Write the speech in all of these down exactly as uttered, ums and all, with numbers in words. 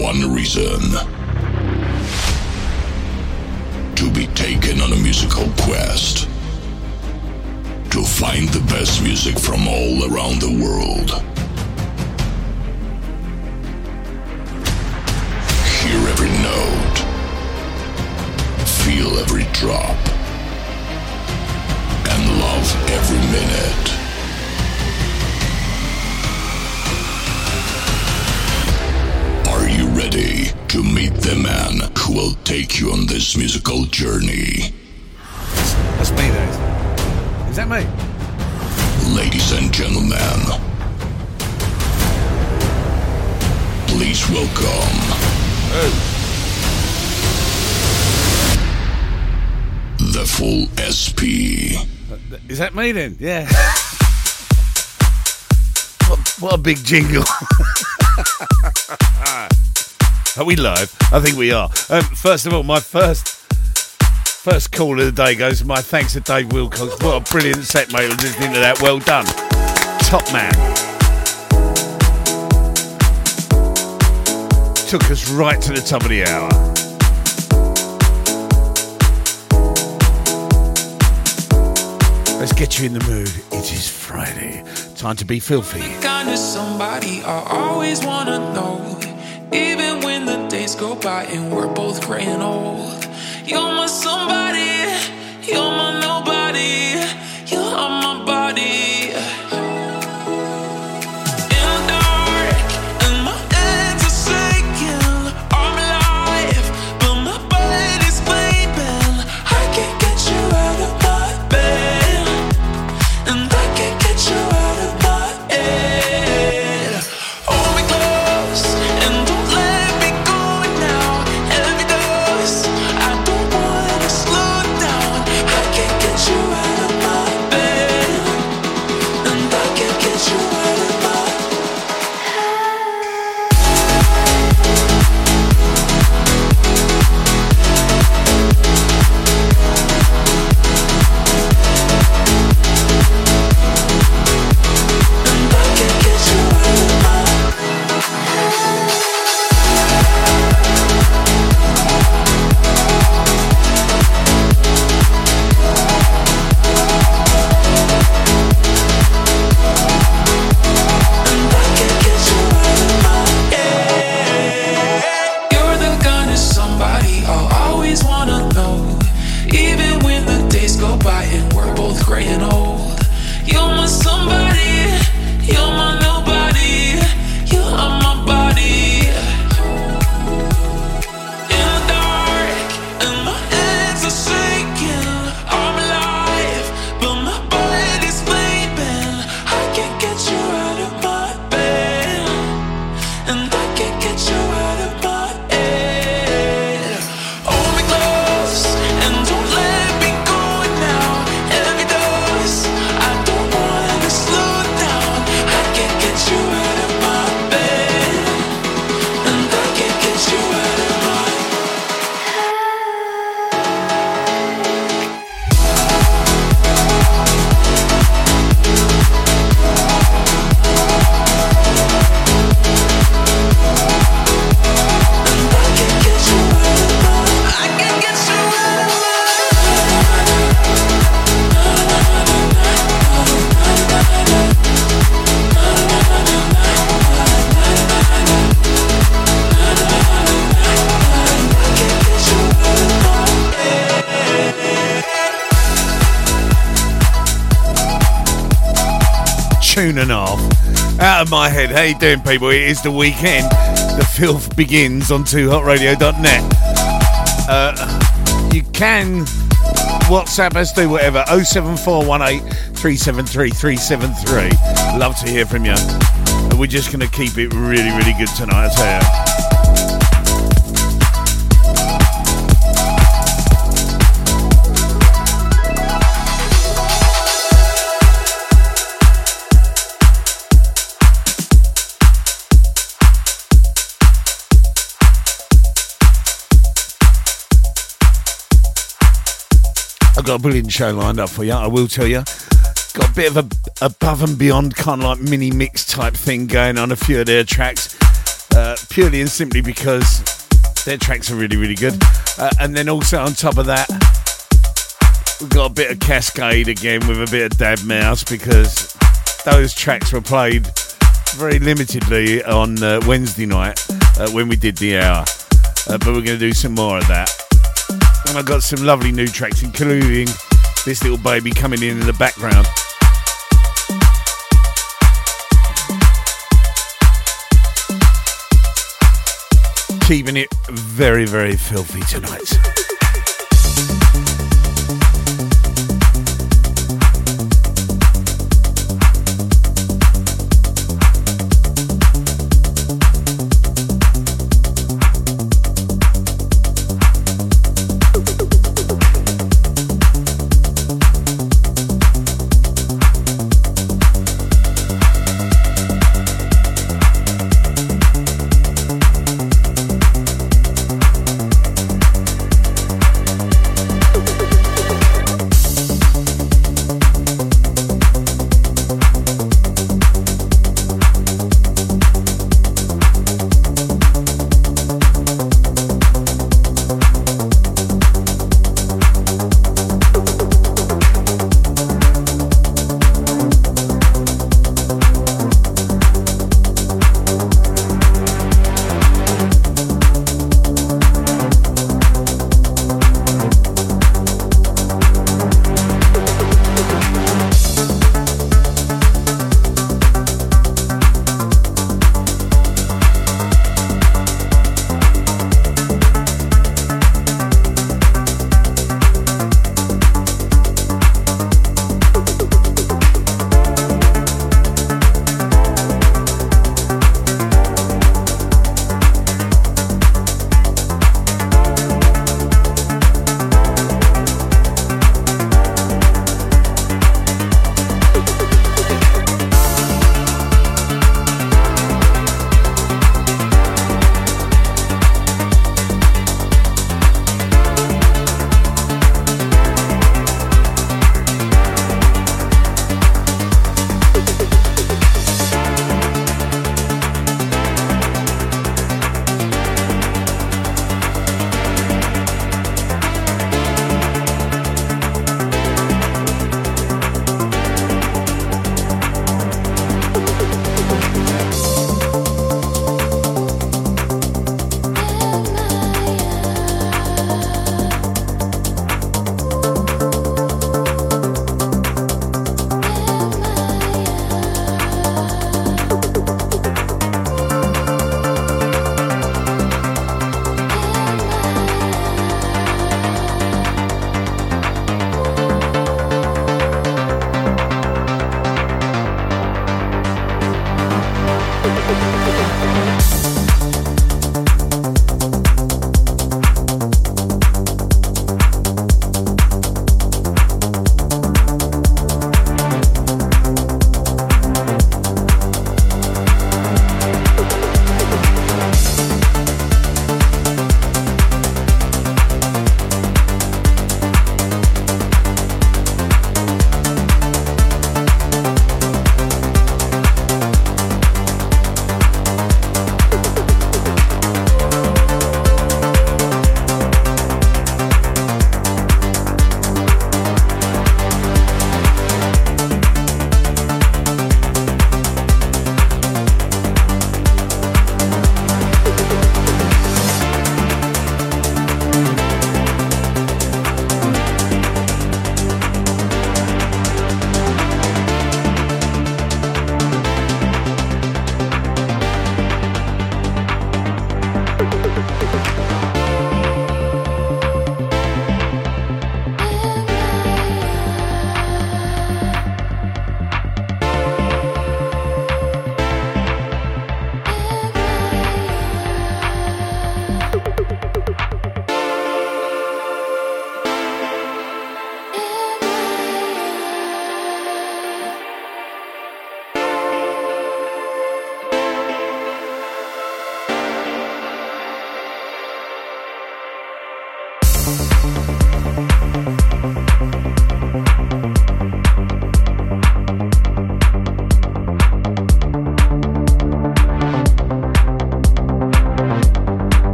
one reason: to be taken on a musical quest, to find the best music from all around the world. Hear every note, feel every drop, and love every minute. Are you ready to meet the man who will take you on this musical journey? That's me, Dave. Is that me? Ladies and gentlemen, please welcome... Hey. The full S P. Is that me then? Yeah. what, what a big jingle. Are we live? I think we are. Um, first of all, my first first call of the day goes my thanks to Dave Wilcox. What a brilliant set, mate. Listening to that, well done. Top man. Took us right to the top of the hour. Let's get you in the mood. It is Friday. Time to be filthy. I kind of somebody I always want to know. Even when the days go by and we're both grey and old, you're my somebody, you're my nobody, you're on my body. And off out of my head. How you doing, people? It is the weekend. The filth begins on two hot radio dot net. Uh, you can WhatsApp us, do whatever. oh seven four one eight, three seven three, three seven three. Love to hear from you. And we're just going to keep it really, really good tonight, I tell you. Got a brilliant show lined up for you, I will tell you. Got a bit of a above and beyond kind of like mini mix type thing going on, a few of their tracks. uh, purely and simply because their tracks are really, really good. Uh, and then also on top of that, we've got a bit of Cascade again with a bit of Dad Mouse, because those tracks were played very limitedly on uh, Wednesday night uh, when we did the hour. Uh, but we're going to do some more of that. And I've got some lovely new tracks, including this little baby coming in in the background. Keeping it very, very filthy tonight.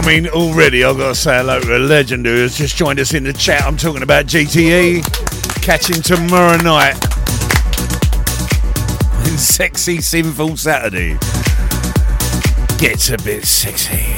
I mean, already I've got to say hello to a legend who has just joined us in the chat. I'm talking about G T E. Catch him tomorrow night in Sexy Sinful Saturday. Gets a bit sexy.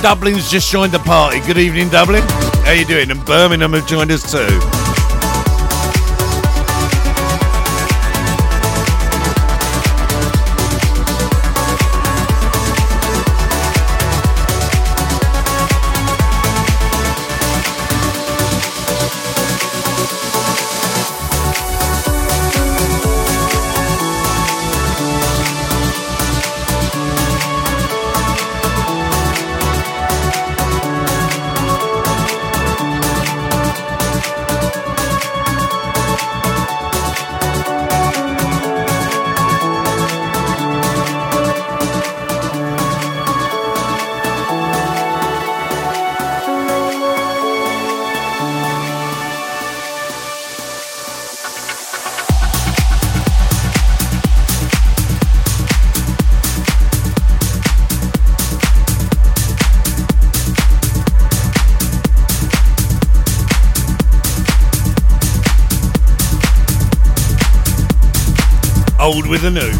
Dublin's just joined the party. Good evening, Dublin. How you doing? And Birmingham have joined us too. Old with the new.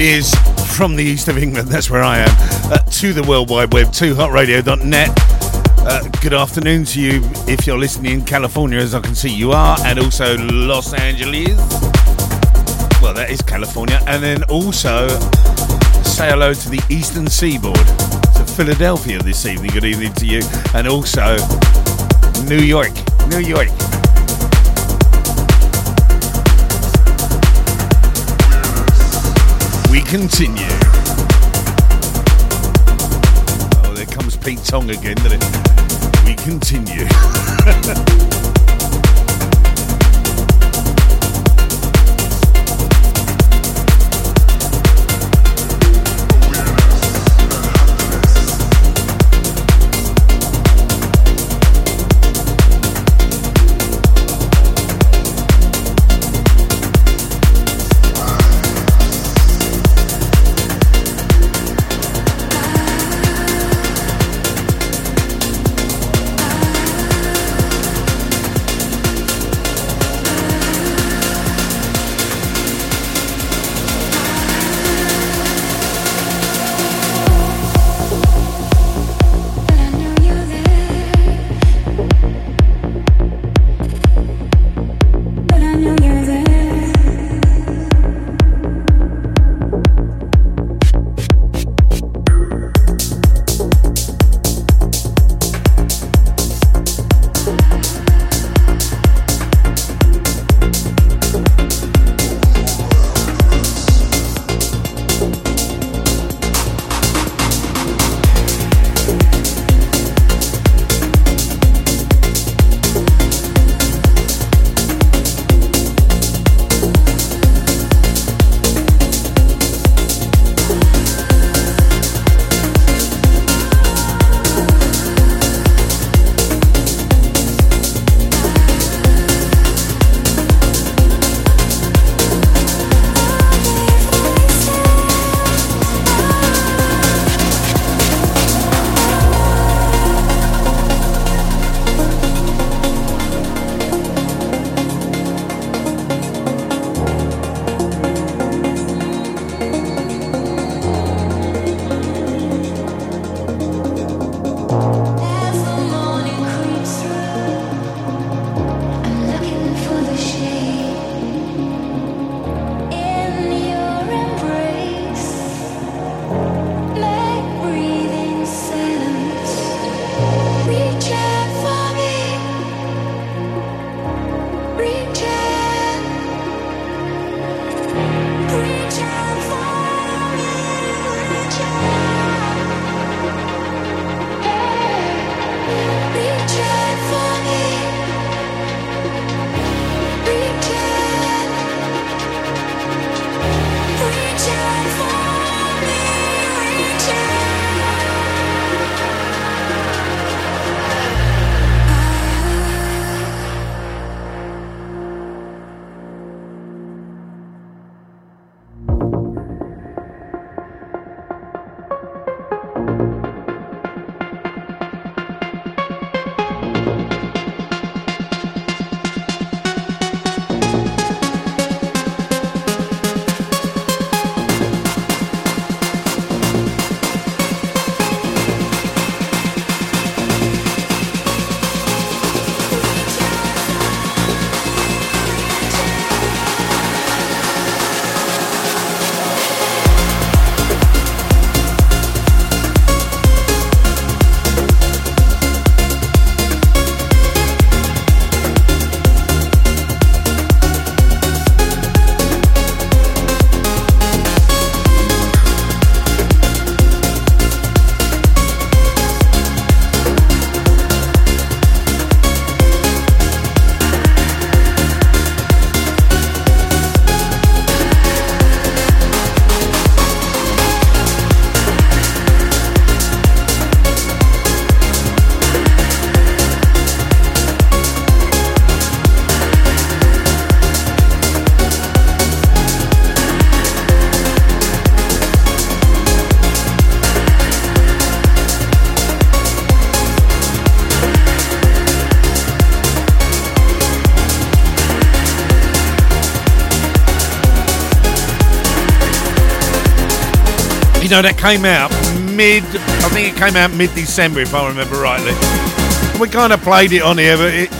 it is from the east of England, that's where I am, uh, to the World Wide Web, two hot radio dot net. Uh, good afternoon to you if you're listening in California, as I can see you are, and also Los Angeles. Well, that is California. And then also say hello to the Eastern Seaboard, to Philadelphia this evening. Good evening to you. And also New York, New York. We continue. Oh, there comes Pete Tong again, doesn't it? We continue. You know, that came out mid, I think it came out mid-December, if I remember rightly. We kind of played it on here, but it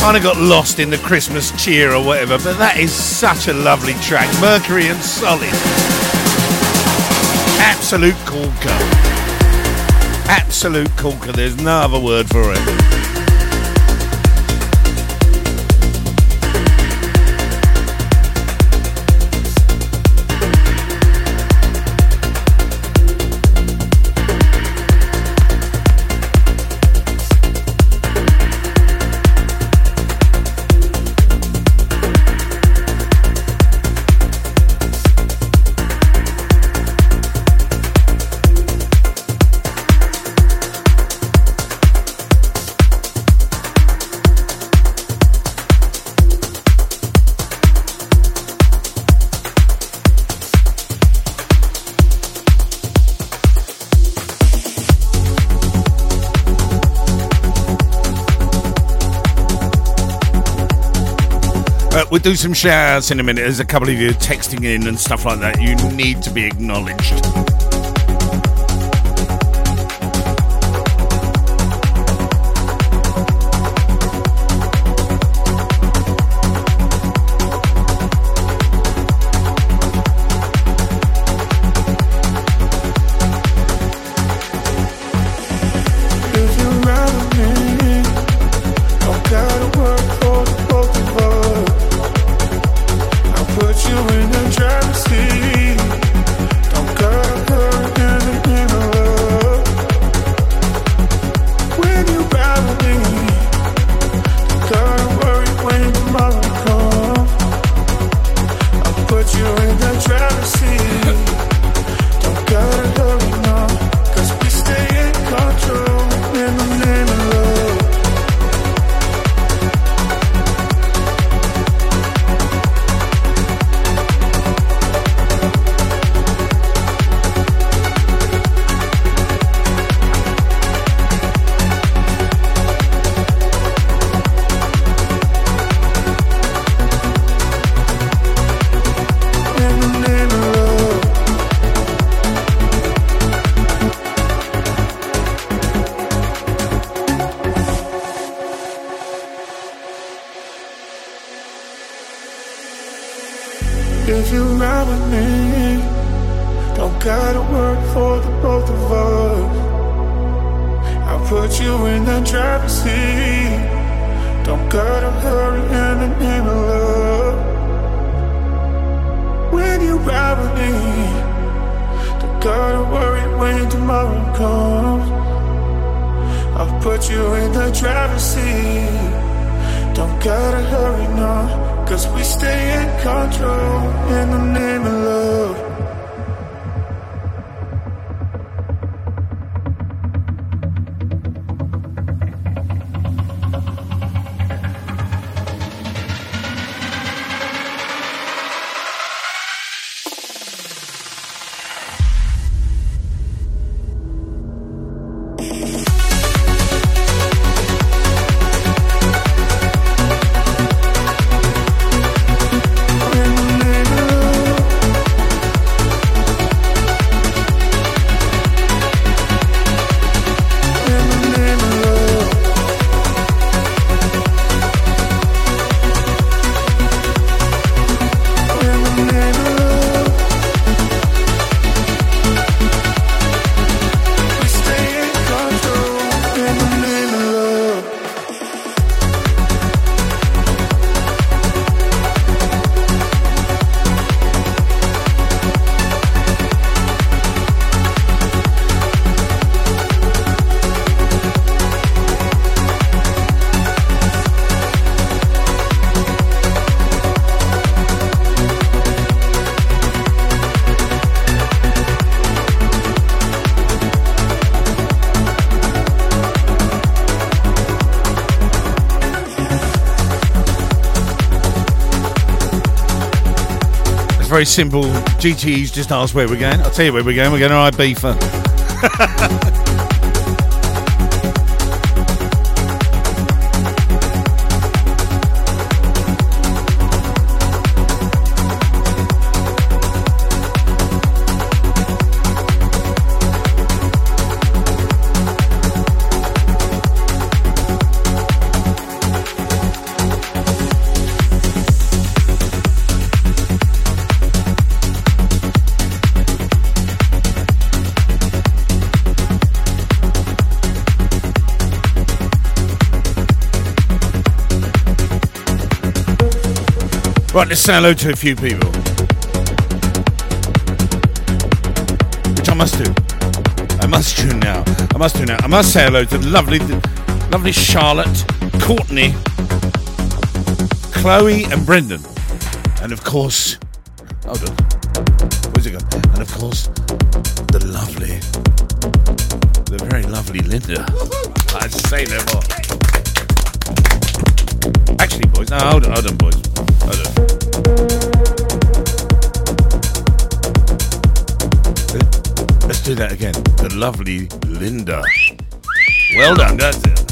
kind of got lost in the Christmas cheer or whatever. But that is such a lovely track. Mercury and Solid. Absolute corker. Absolute corker. There's no other word for it. We'll do some shout-outs in a minute. There's a couple of you texting in and stuff like that. You need to be acknowledged. Very simple. G T E's just asked where we're going. I'll tell you where we're going. We're going to Ibiza. Right, let's say hello to a few people. Which I must do. I must do now. I must do now. I must say hello to the lovely, the lovely Charlotte, Courtney, Chloe and Brendan. And of course, hold on, where's it gone? And of course, the lovely, the very lovely Linda. I'd say no more. Actually, boys, no, hold on, hold on, boys, hold on. Let's do that again. The lovely Linda. Well done, that's it.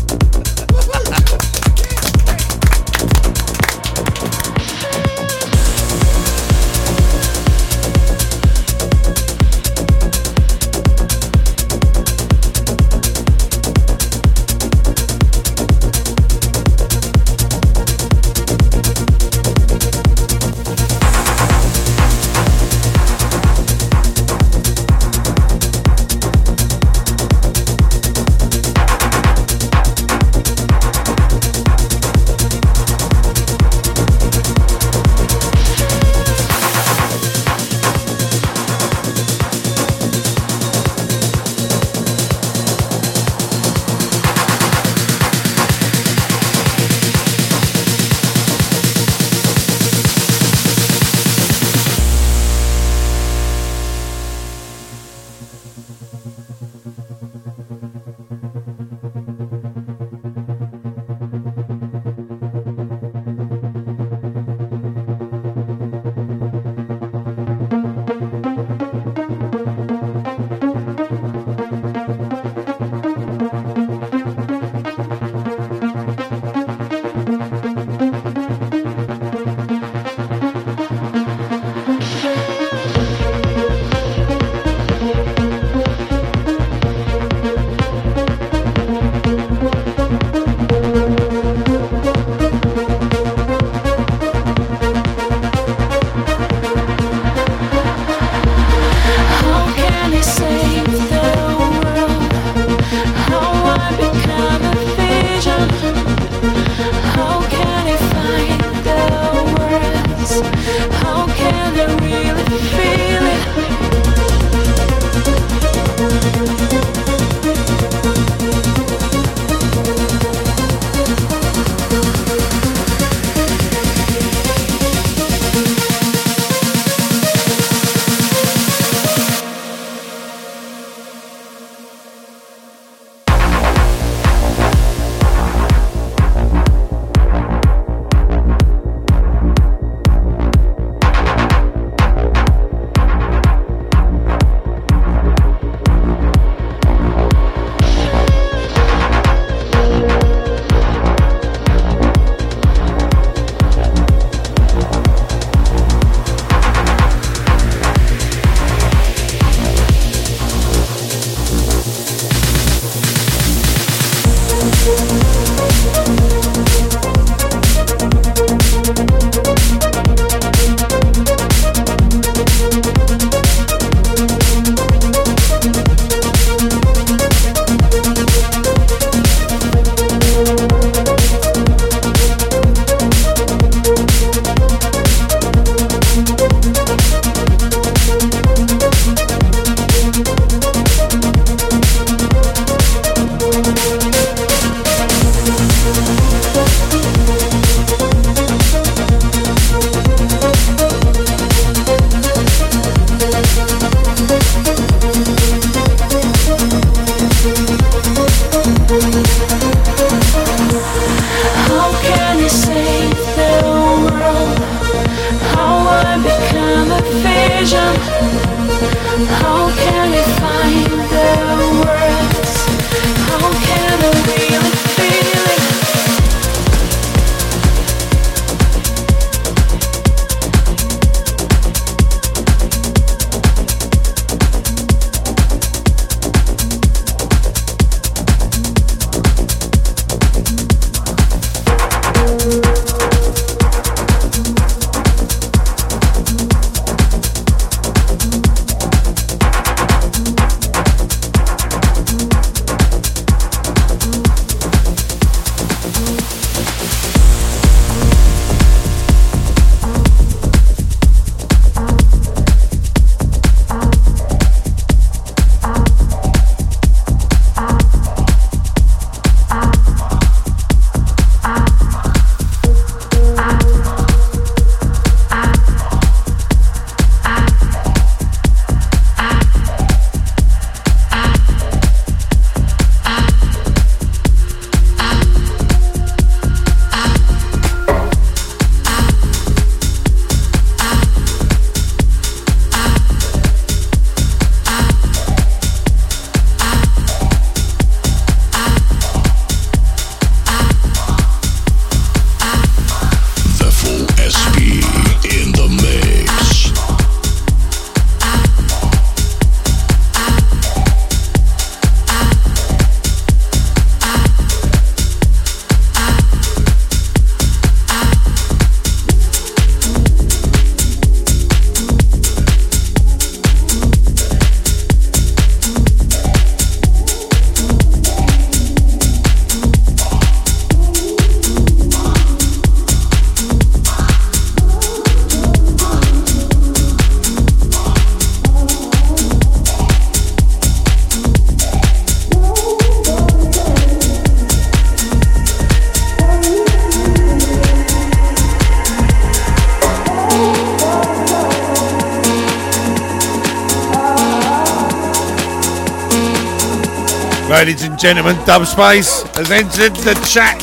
Ladies and gentlemen, Dubspace has entered the chat.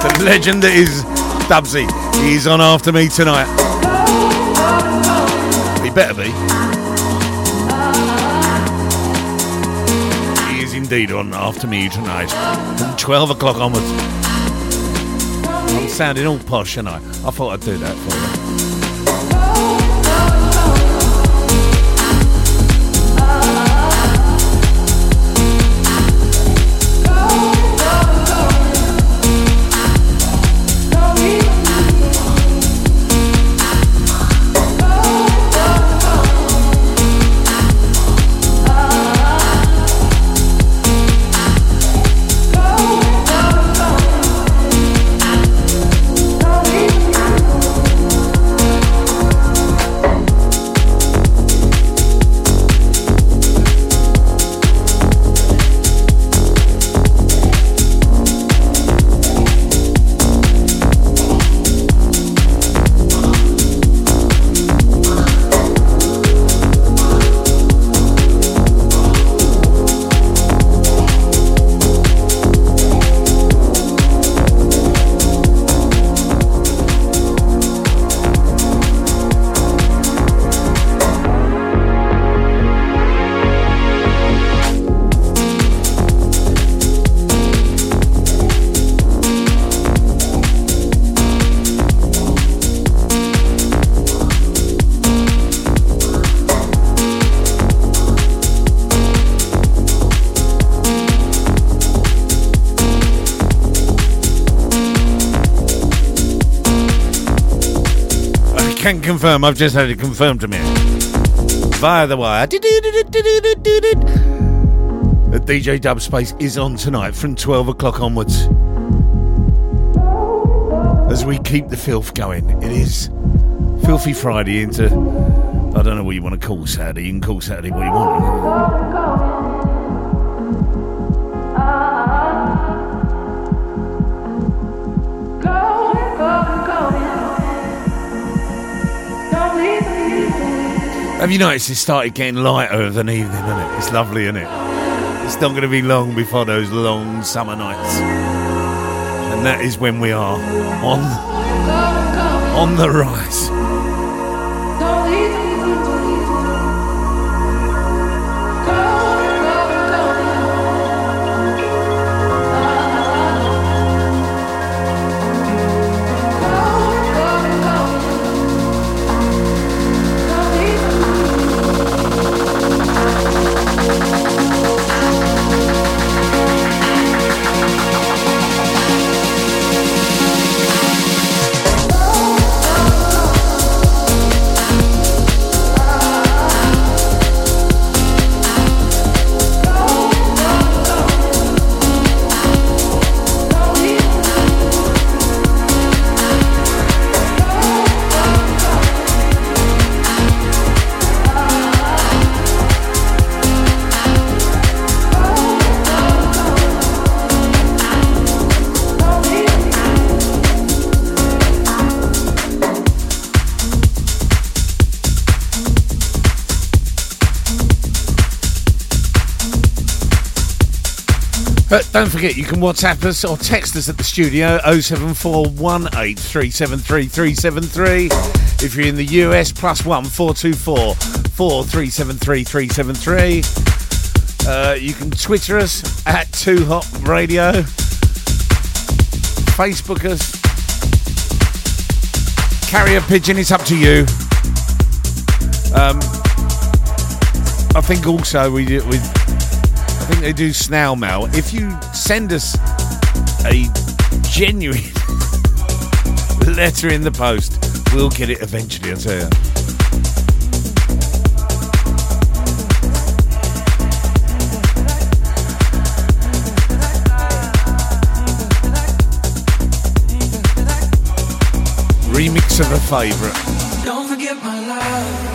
The legend that is Dubsy. He's on after me tonight. He better be. He is indeed on after me tonight from twelve o'clock onwards. I'm sounding all posh, and I? I thought I'd do that for you. Can confirm, I've just had it confirmed to me via the wire that D J Dubspace is on tonight from twelve o'clock onwards as we keep the filth going. It is Filthy Friday into, I don't know what you want to call Saturday. You can call Saturday what you want. Have you noticed it started getting lighter of an evening, hasn't it? It's lovely, isn't it? It's not going to be long before those long summer nights. And that is when we are on, on the rise. But don't forget, you can WhatsApp us or text us at the studio, oh seven four one eight three seven three three seven three. If you're in the U S, plus one four two four four three seven three three seven three. Uh, you can Twitter us at two hot radio. Facebook us. Carrier pigeon, it's up to you. Um, I think also we do... We, I think they do snail mail. If you send us a genuine letter in the post, we'll get it eventually, I'll tell you. Remix of a favourite. Don't forget my love.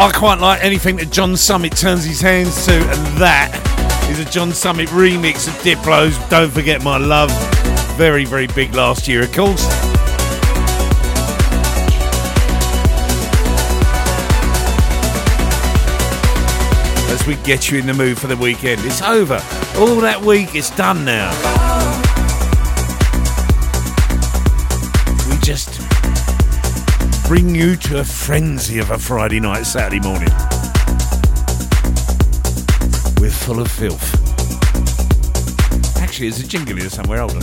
I quite like anything that John Summit turns his hands to, and that is a John Summit remix of Diplo's Don't Forget My Love. Very, very big last year, of course. As we get you in the mood for the weekend, it's over. All that week, it's done now. We just bring you to a frenzy of a Friday night, Saturday morning. We're full of filth. Actually, there's a jingle here somewhere, hold on.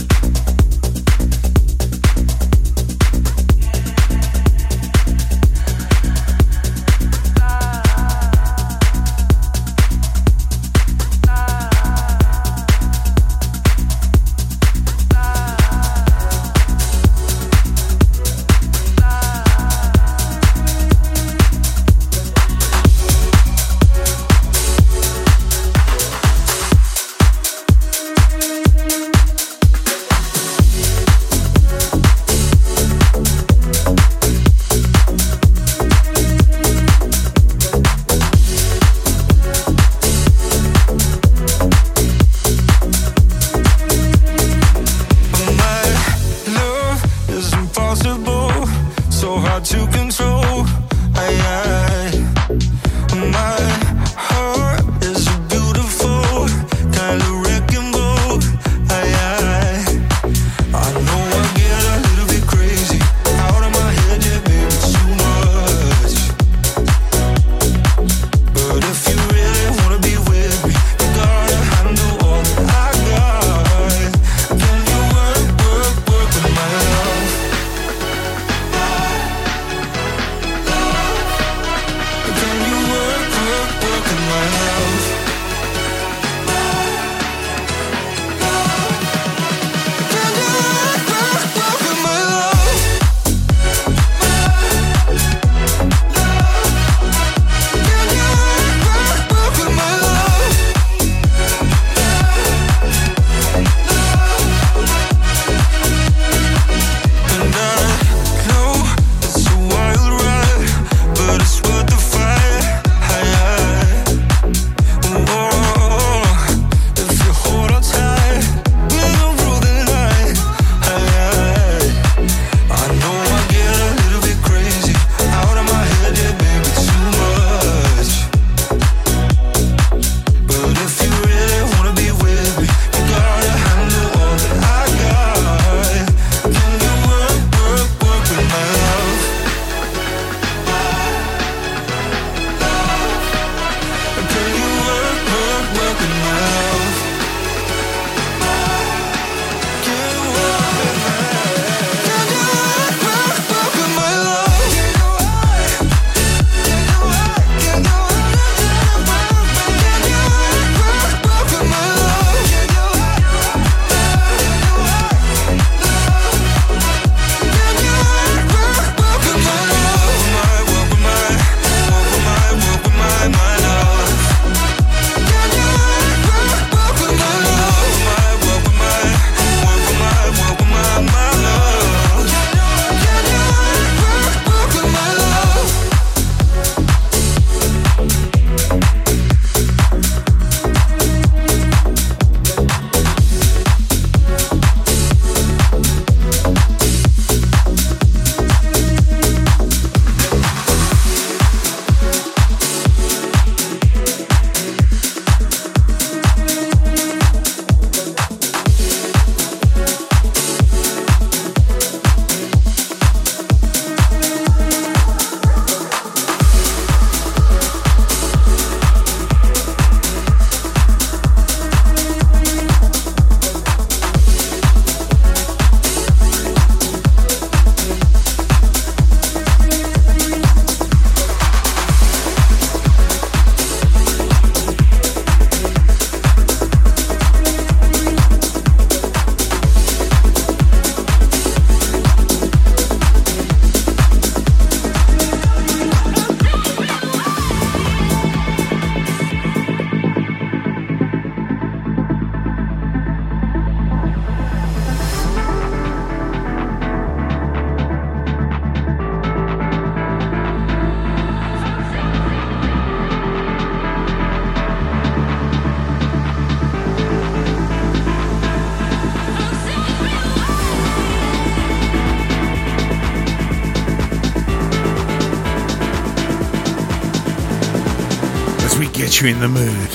get you in the mood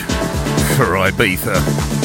for Ibiza.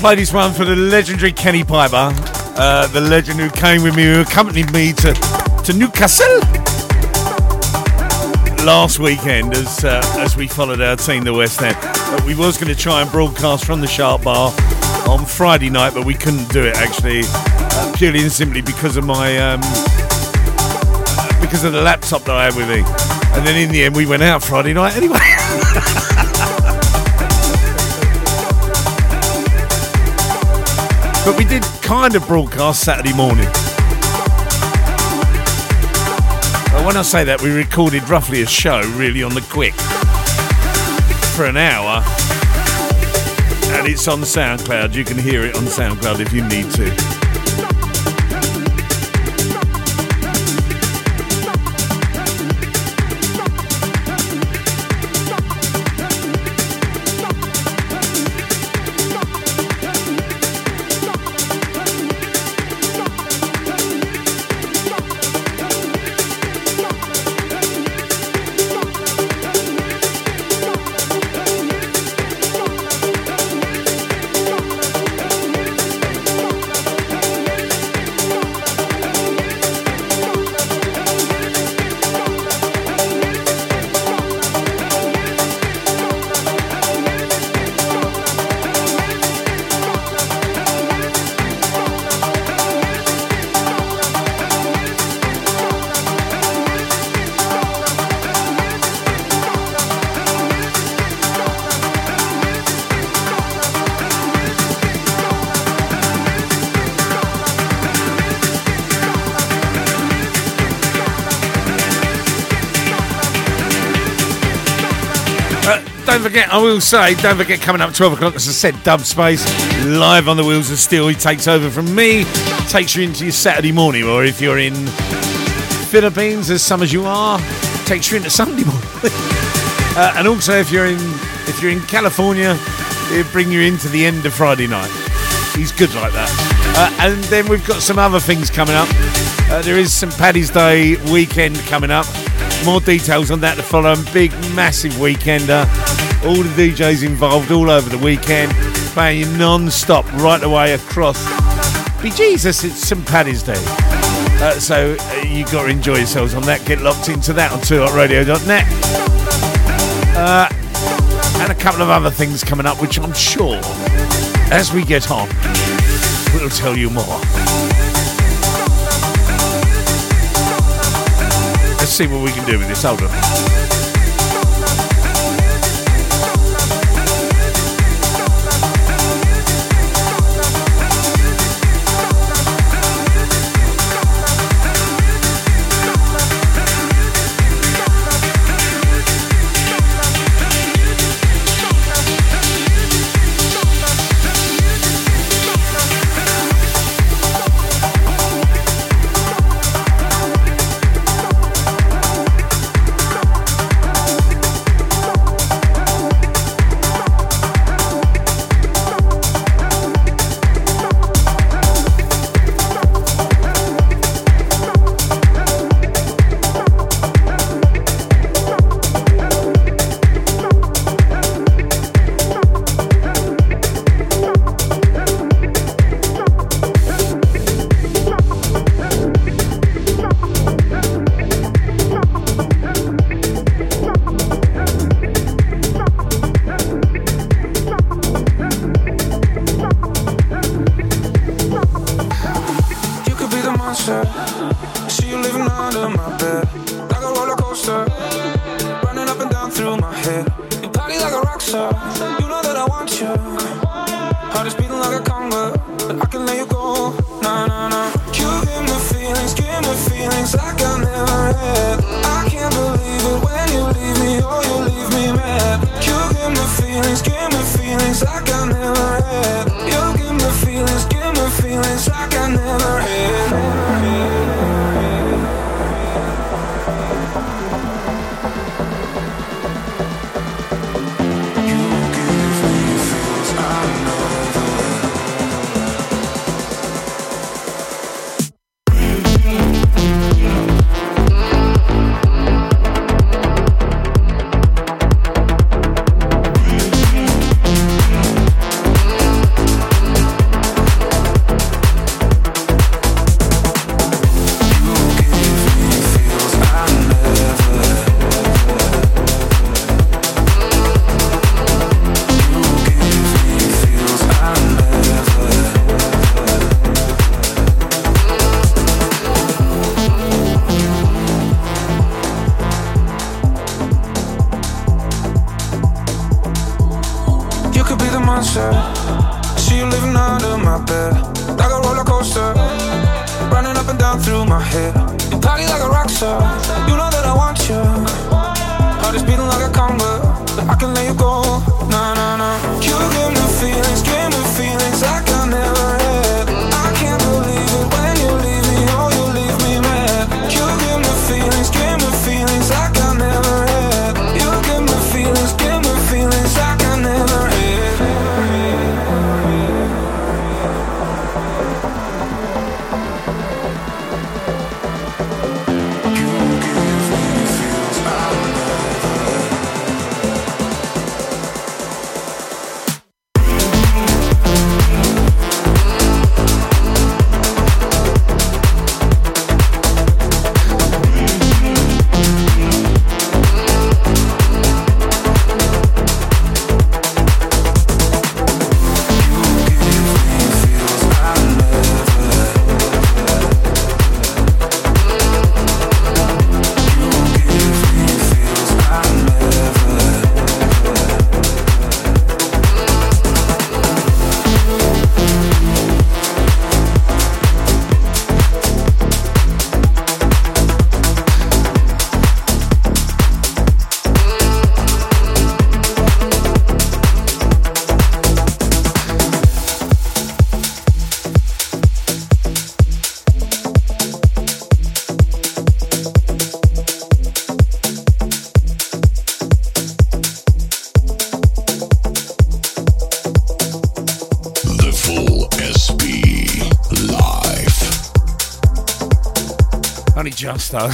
played this one for the legendary Kenny Piper, uh, the legend who came with me, who accompanied me to, to Newcastle last weekend as uh, as we followed our team to West Ham. But we was going to try and broadcast from the Sharp Bar on Friday night, but we couldn't do it actually, uh, purely and simply because of my um, because of the laptop that I had with me. And then in the end, we went out Friday night anyway. But we did kind of broadcast Saturday morning. But when I say that, we recorded roughly a show, really on the quick, for an hour. And it's on SoundCloud. You can hear it on SoundCloud if you need to. I will say, don't forget, coming up twelve o'clock, as I said, Dubspace, live on the Wheels of Steel. He takes over from me, takes you into your Saturday morning, or if you're in Philippines, as some as you are, takes you into Sunday morning. uh, and also, if you're in if you're in California, it'll bring you into the end of Friday night. He's good like that. Uh, and then we've got some other things coming up. Uh, there is St Paddy's Day weekend coming up. More details on that to follow. Big, massive weekender. All the D Js involved all over the weekend, playing non-stop right the way across. Be Jesus, it's St Paddy's Day. Uh, so uh, you've got to enjoy yourselves on that. Get locked into that on two hot radio dot net. Uh, and a couple of other things coming up, which I'm sure, as we get on, we'll tell you more. Let's see what we can do with this. Hold on. said. See you living under my bed, like a roller coaster, running up and down through my head. You party like a rock star, you know that I want you. Heart is beating like a conga, but I can let you go. Nah, nah, nah. You give me feelings, give me feelings like I never had. I can't believe it when you leave me, oh you leave me mad. You give me feelings, give me feelings like I never had. You give me feelings, give me feelings like I never had. Just though.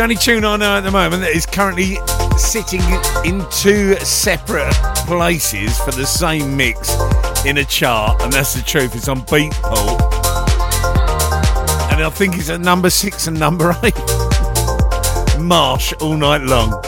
The only tune I know at the moment that is currently sitting in two separate places for the same mix in a chart, and that's the truth, it's on Beatport. And I think it's at number six and number eight. Marsh all night long.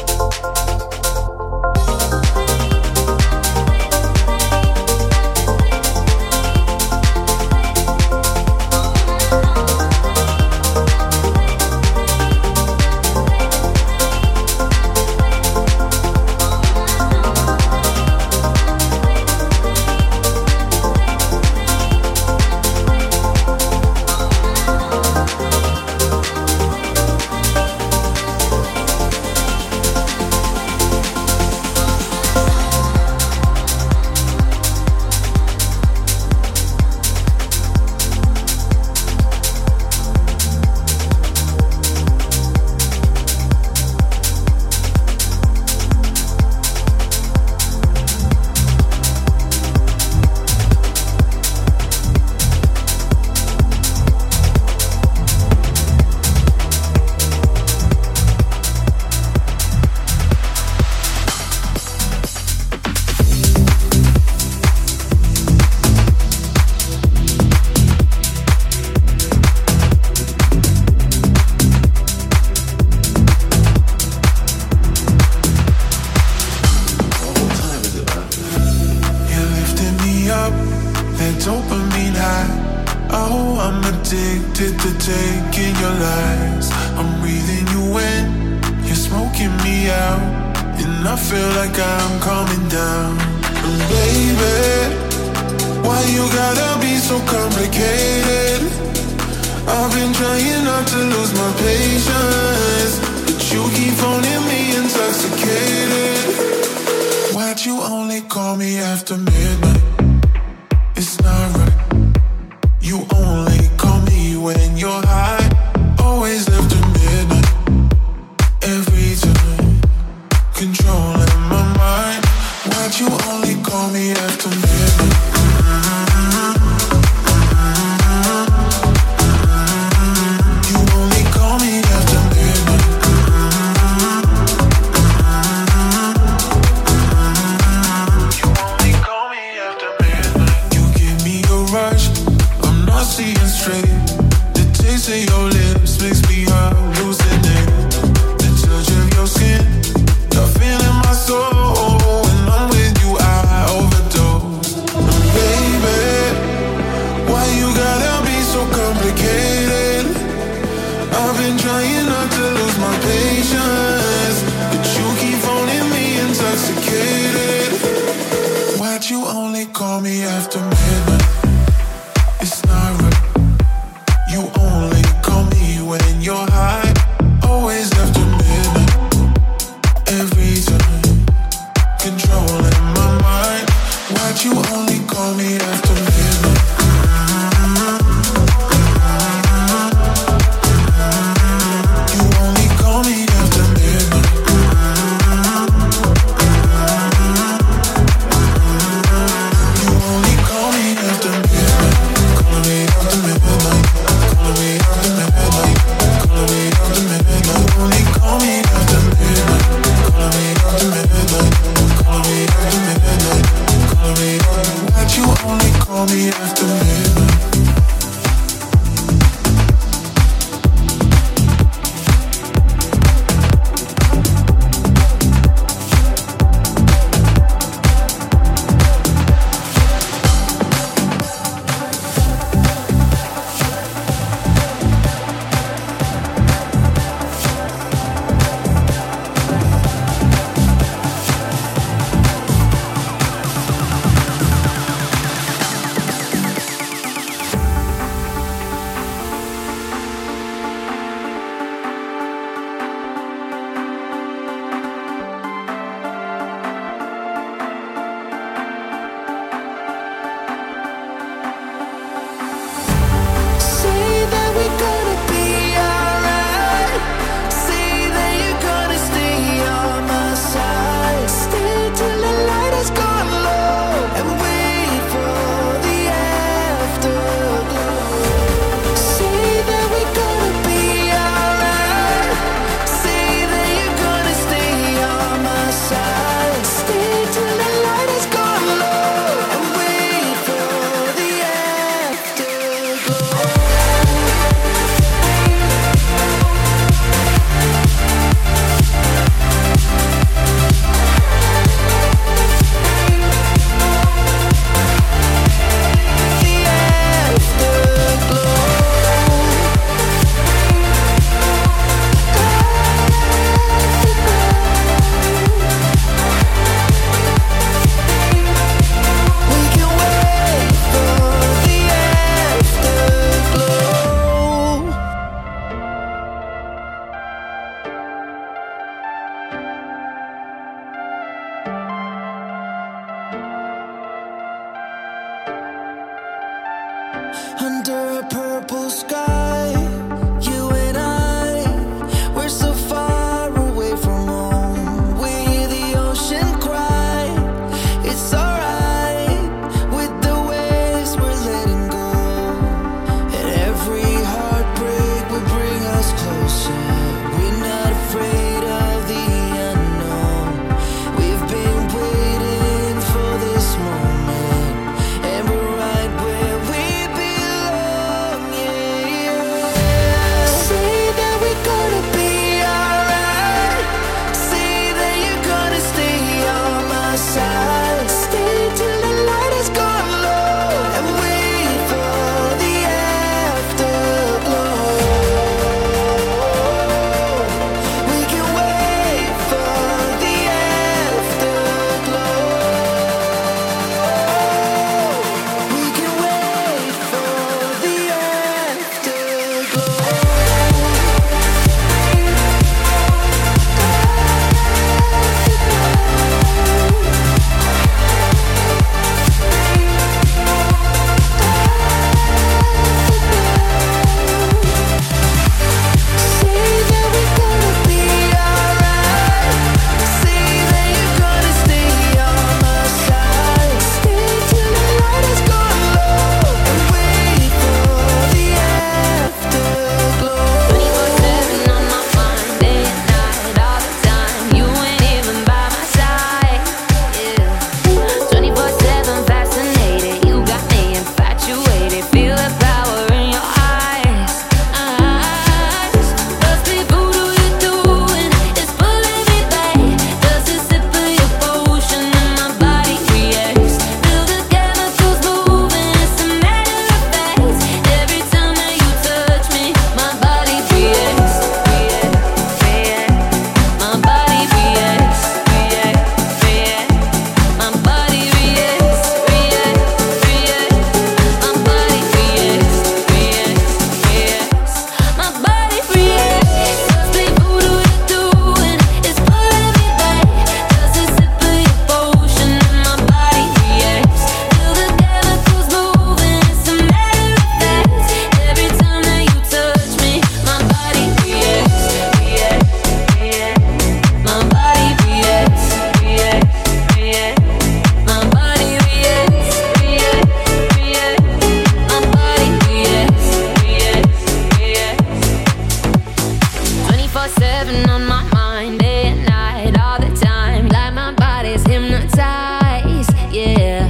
seven on my mind, day and night, all the time. Like my body's hypnotized, yeah.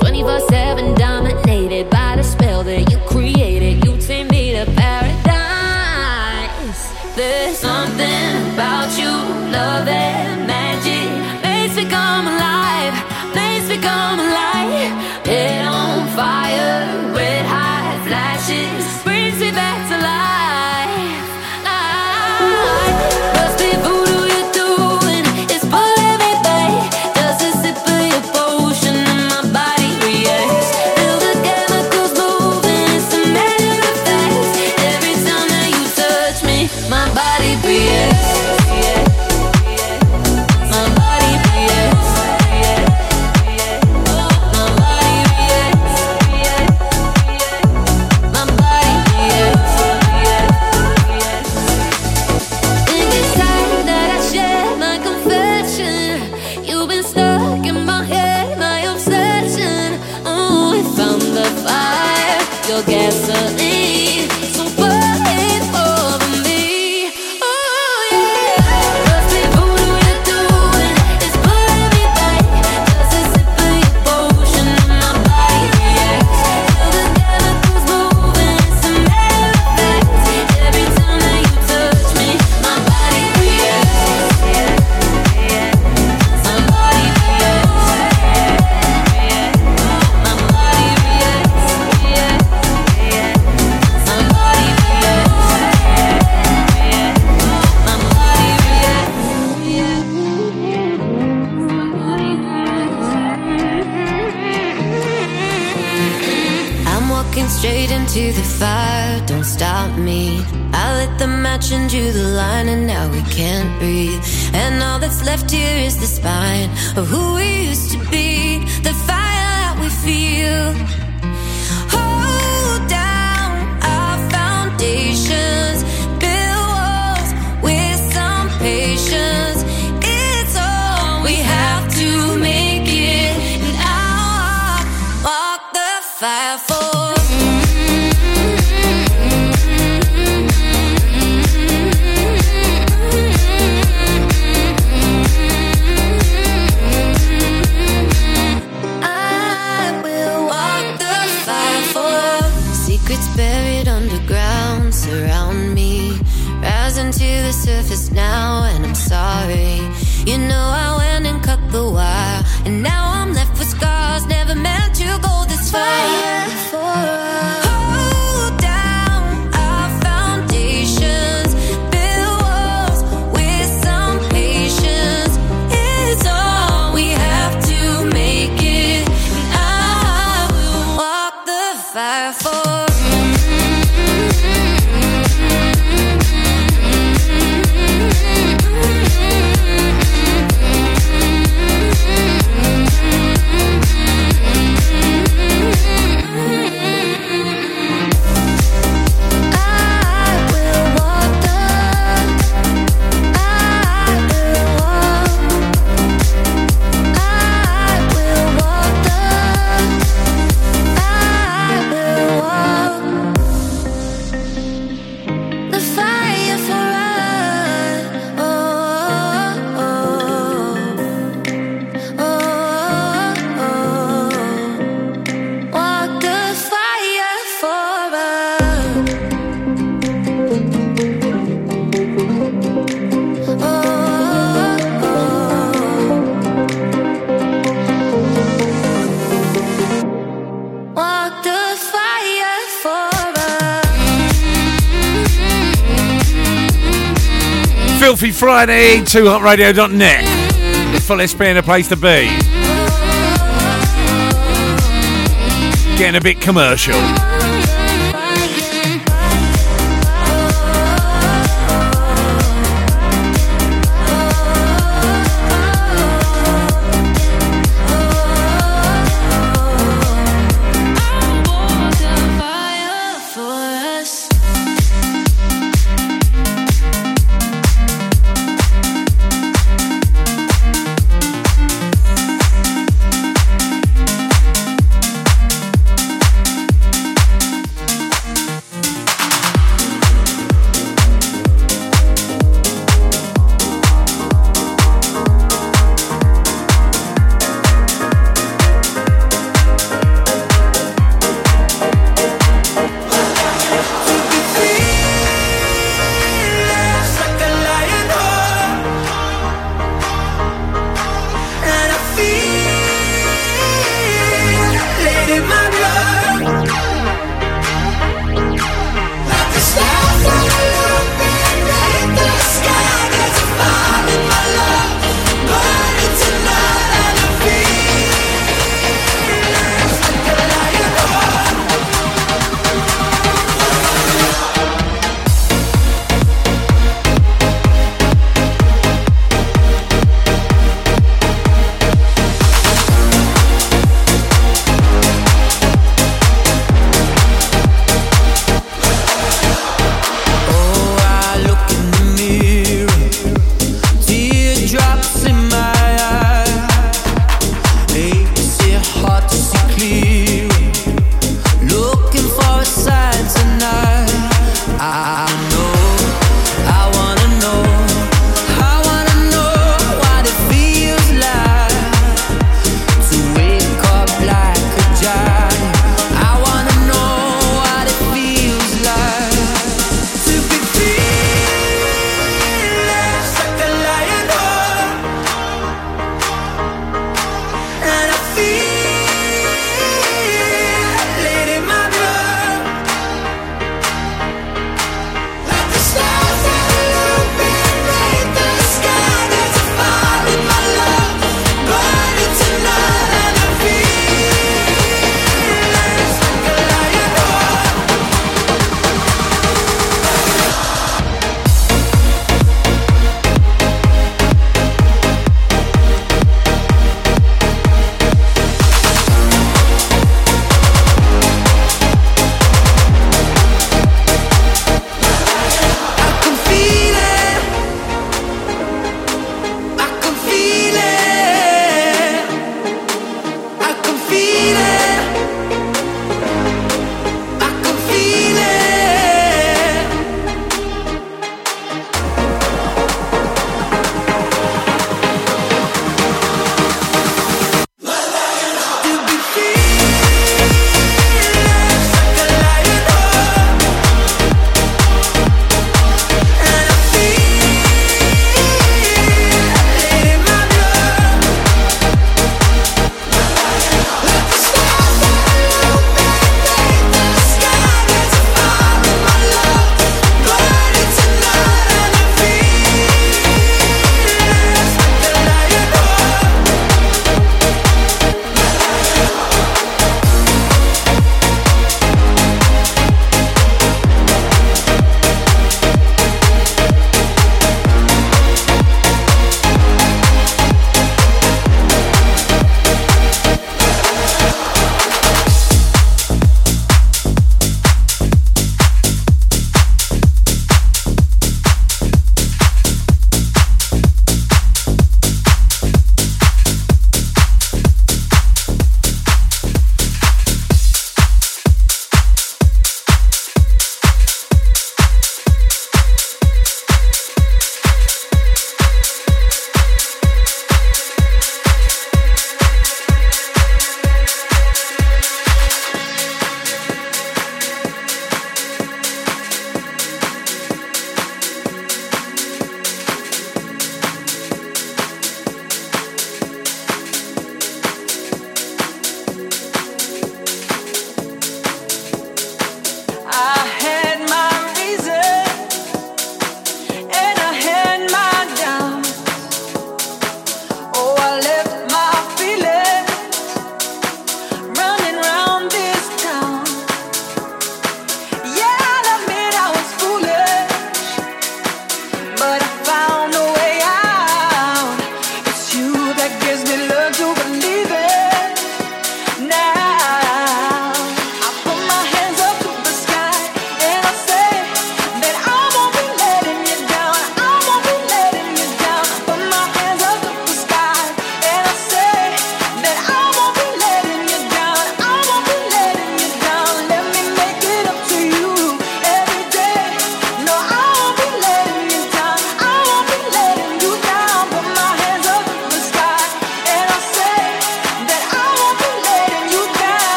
twenty-four seven dominated by the spell that you created. You take me to paradise. There's something about you, love and magic. Makes me come alive, makes me come alive. Head on fire, red hot flashes. Brings me back to life. Friday, two hot radio dot net. The fullest being a place to be. Getting a bit commercial.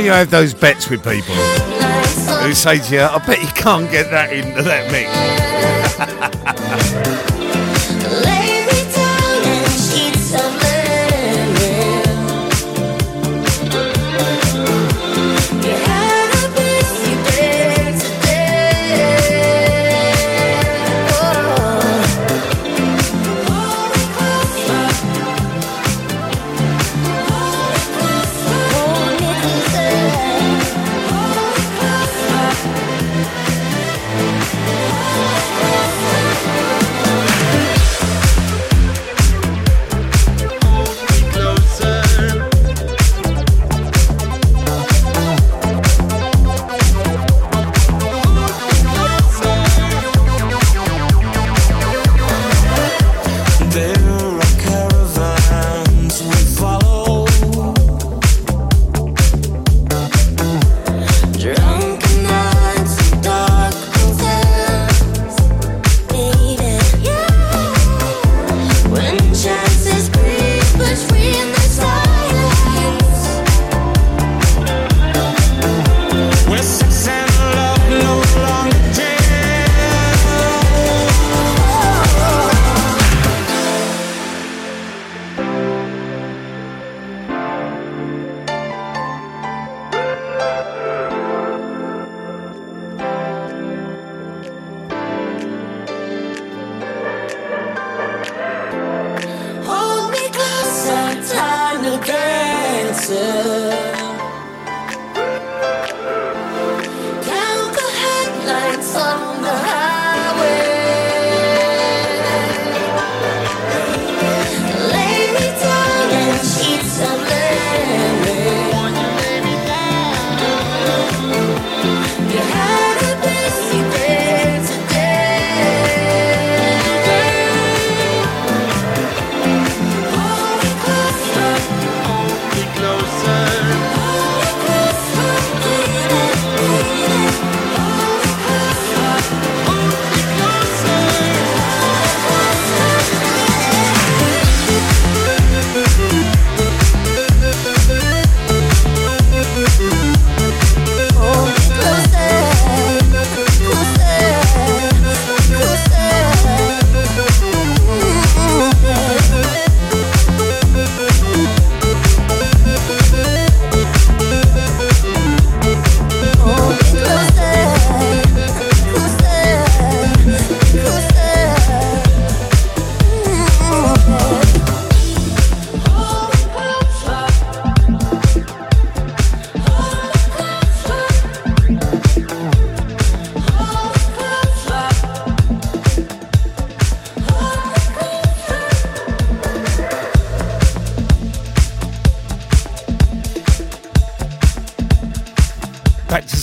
know you have those bets with people who say to you, I bet you can't get that into that mix.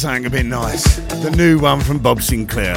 Something a bit nice. The new one from Bob Sinclair.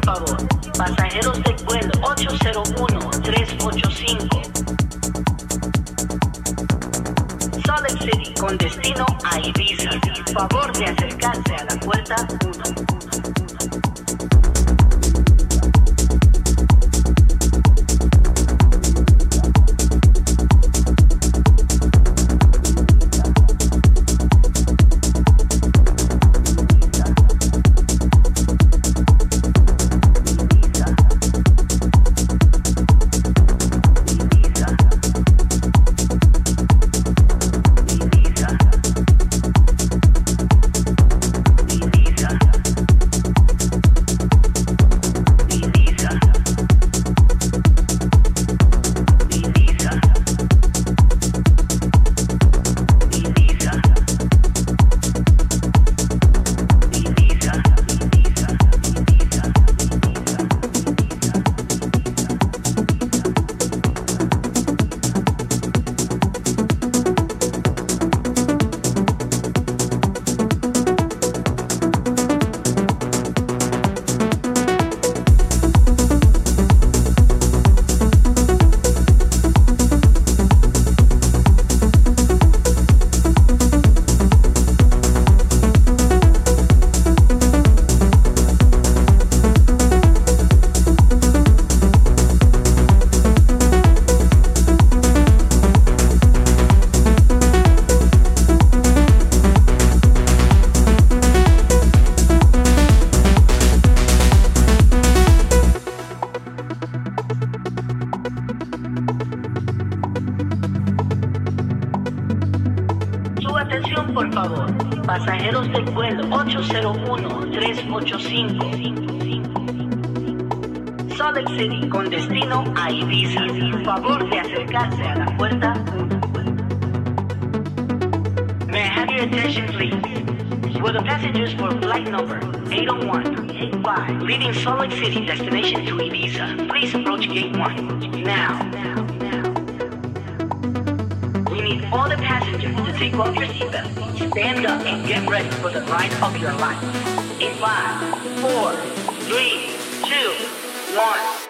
por favor. Pasajeros del vuelo eight oh one three eight five. Salt Lake City con destino a Ibiza. Favor de acercarse a la puerta uno. Con destino a Ibiza. Favor de acercarse a la puerta. May I have your attention, please? Will the passengers for flight number eight oh one eight five leaving Salt Lake City destination to Ibiza, please approach gate one. Now. We need all the passengers to take off your seatbelt, stand up, and get ready for the ride of your life. In five, four, three, two, one.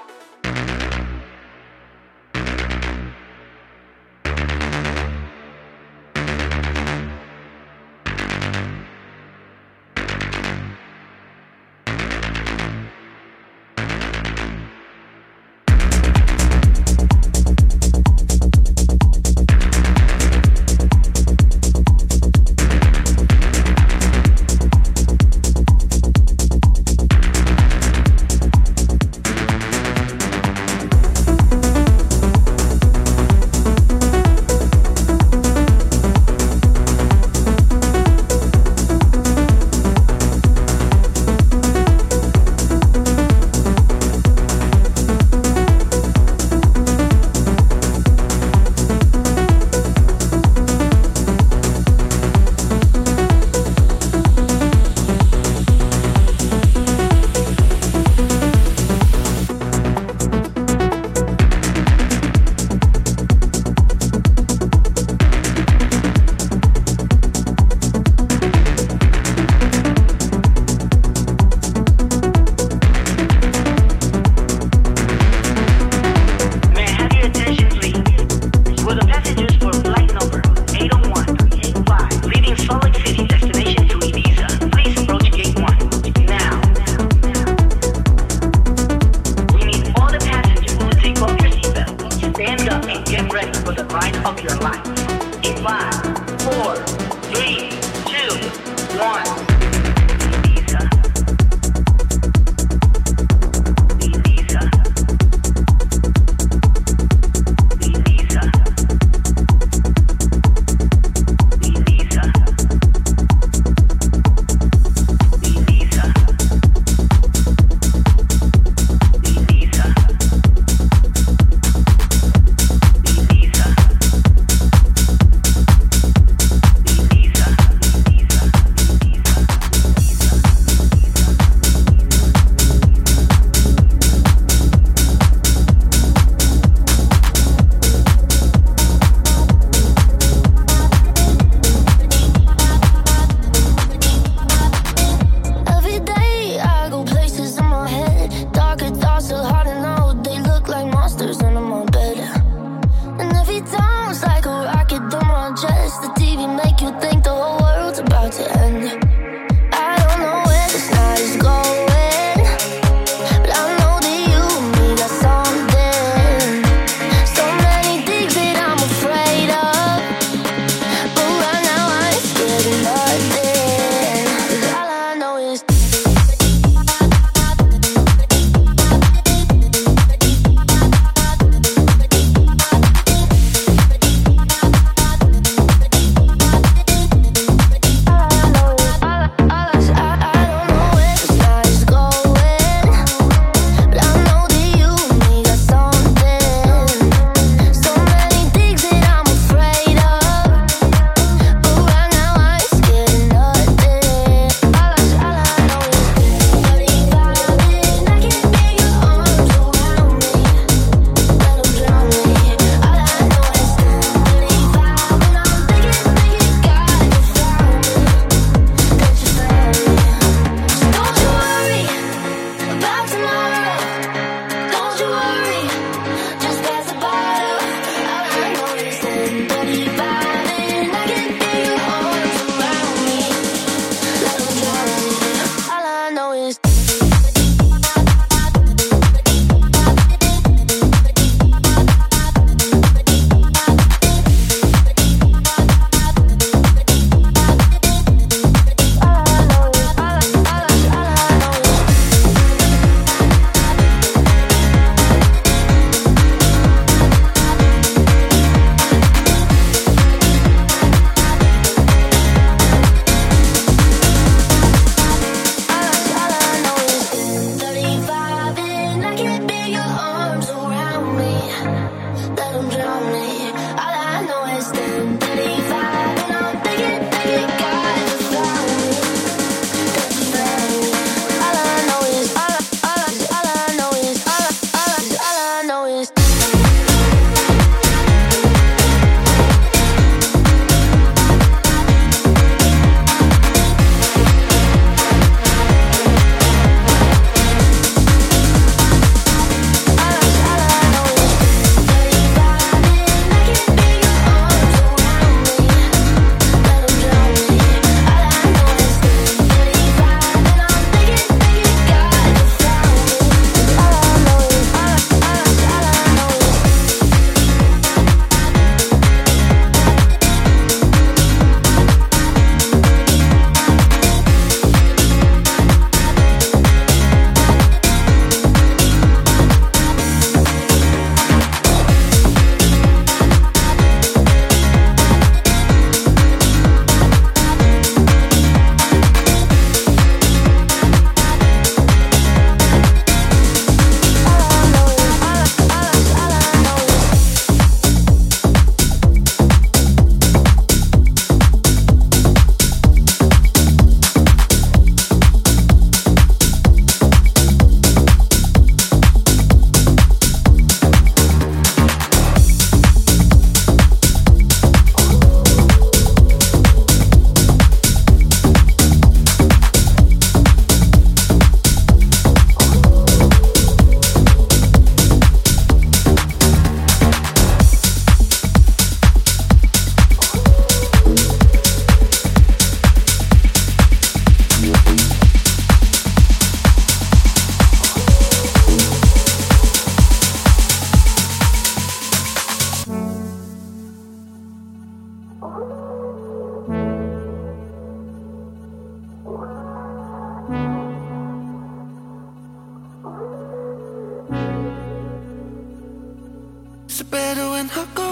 better when I go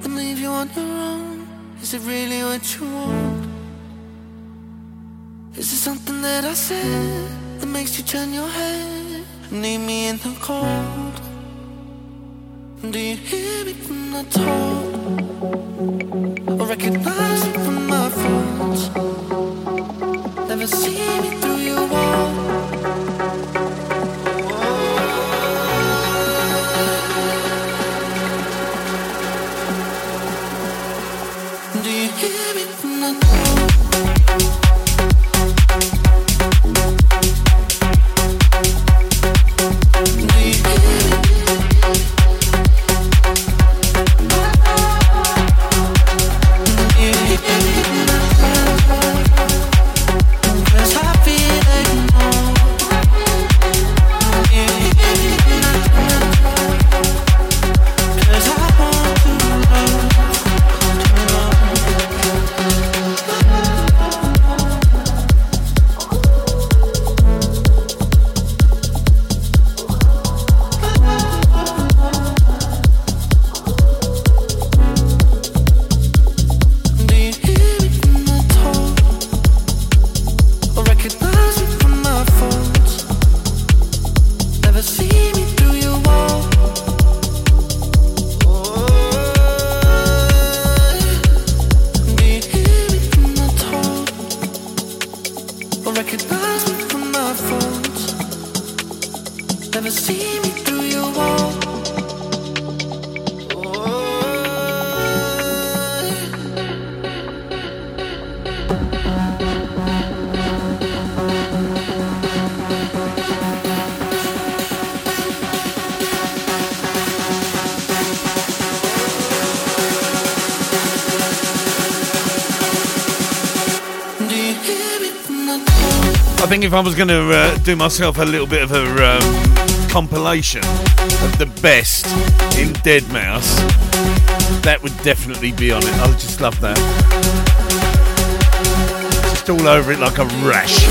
than leave you on your own? Is it really what you want? Is it something that I said that makes you turn your head and leave me in the cold? And do you hear me when I talk, or recognize it from my faults? Never see me through your wall. I think if I was going to uh, do myself a little bit of a um, compilation of the best in Dead Mouse, that would definitely be on it. I just love that. Just all over it like a rash.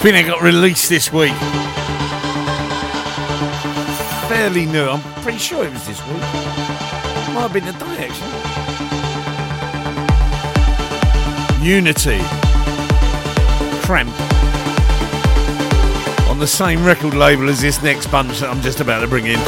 think they got released this week. Fairly new. I'm pretty sure it was this week. Might have been today, actually. Unity. Cramp. On the same record label as this next bunch that I'm just about to bring in.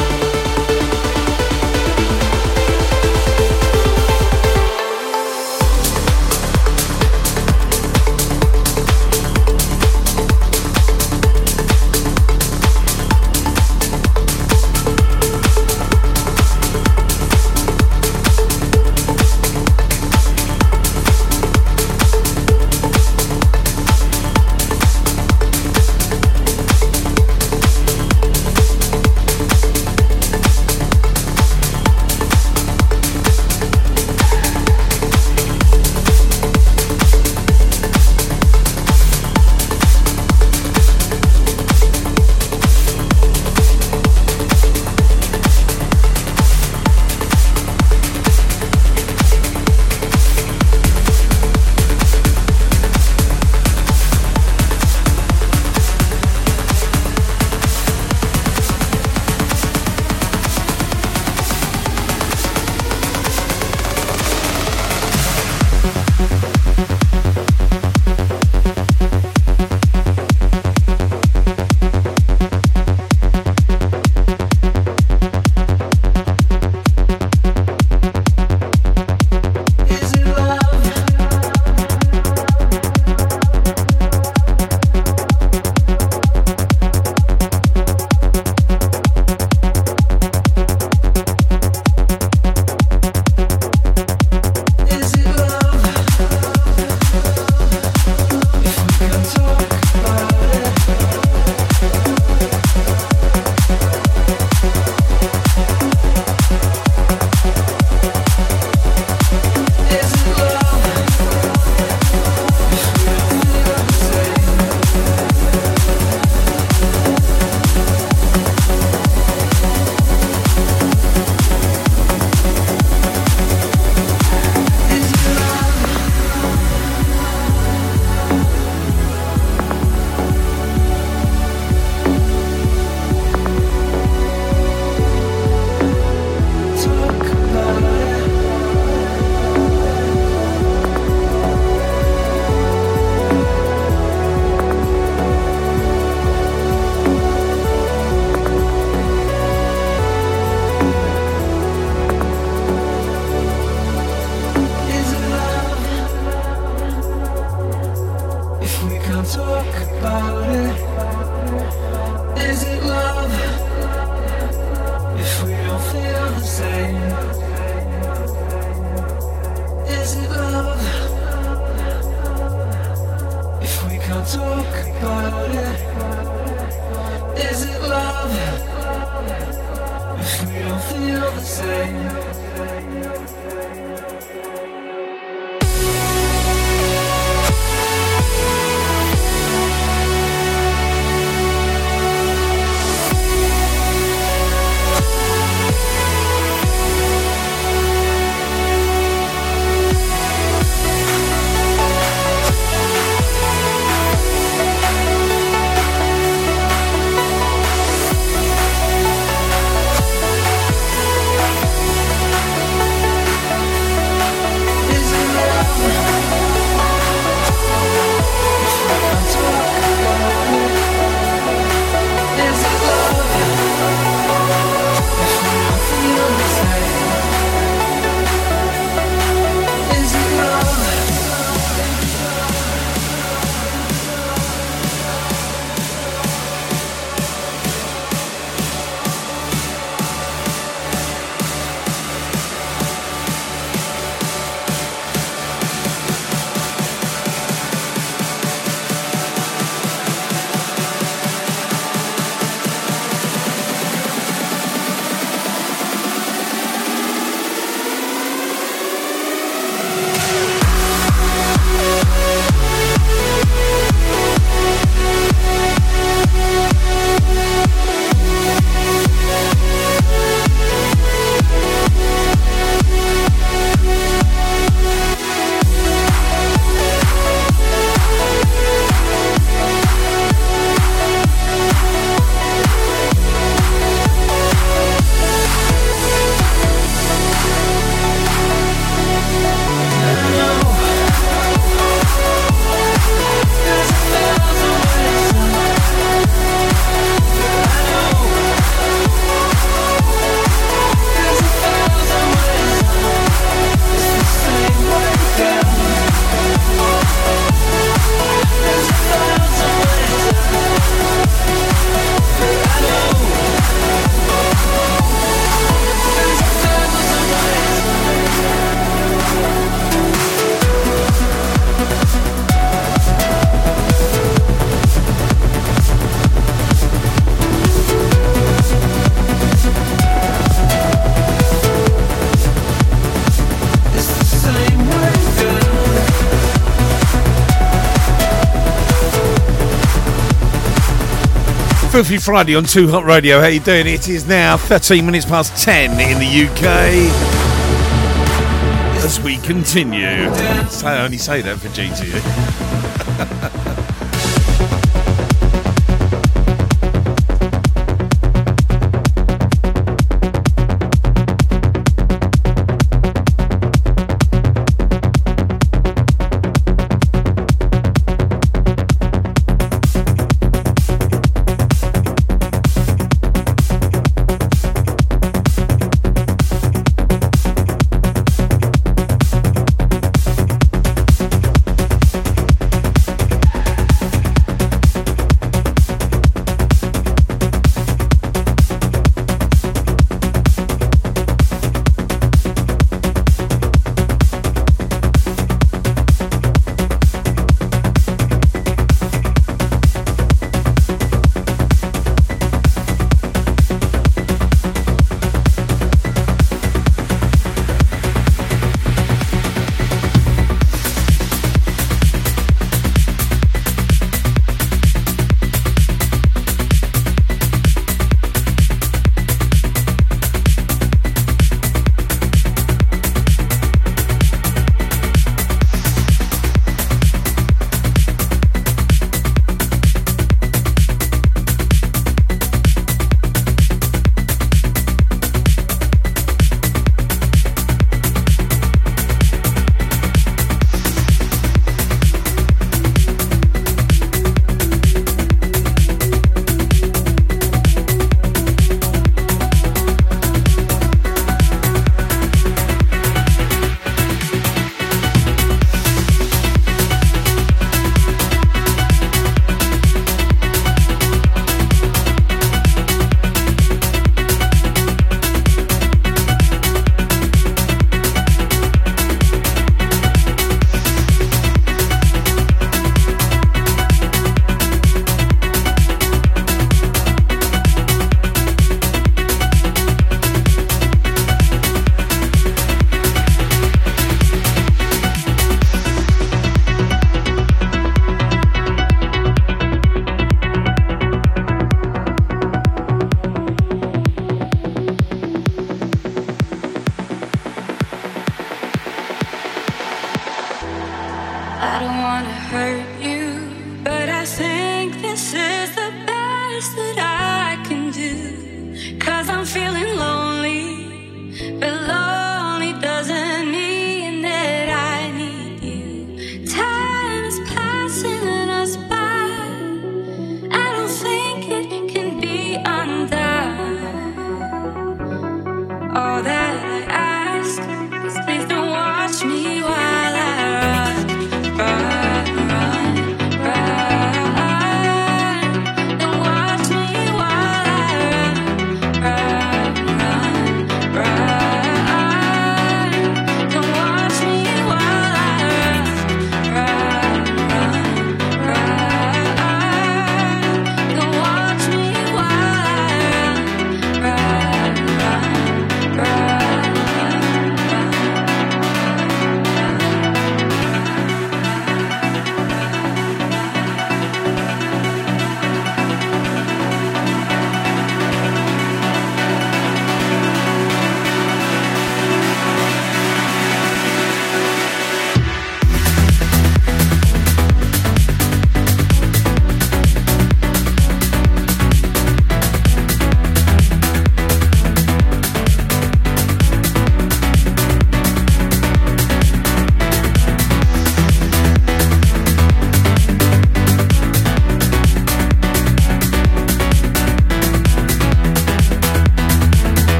Filthy Friday on Two Hot Radio. How you doing? It is now thirteen minutes past ten in the U K as we continue. I only say that for G T A.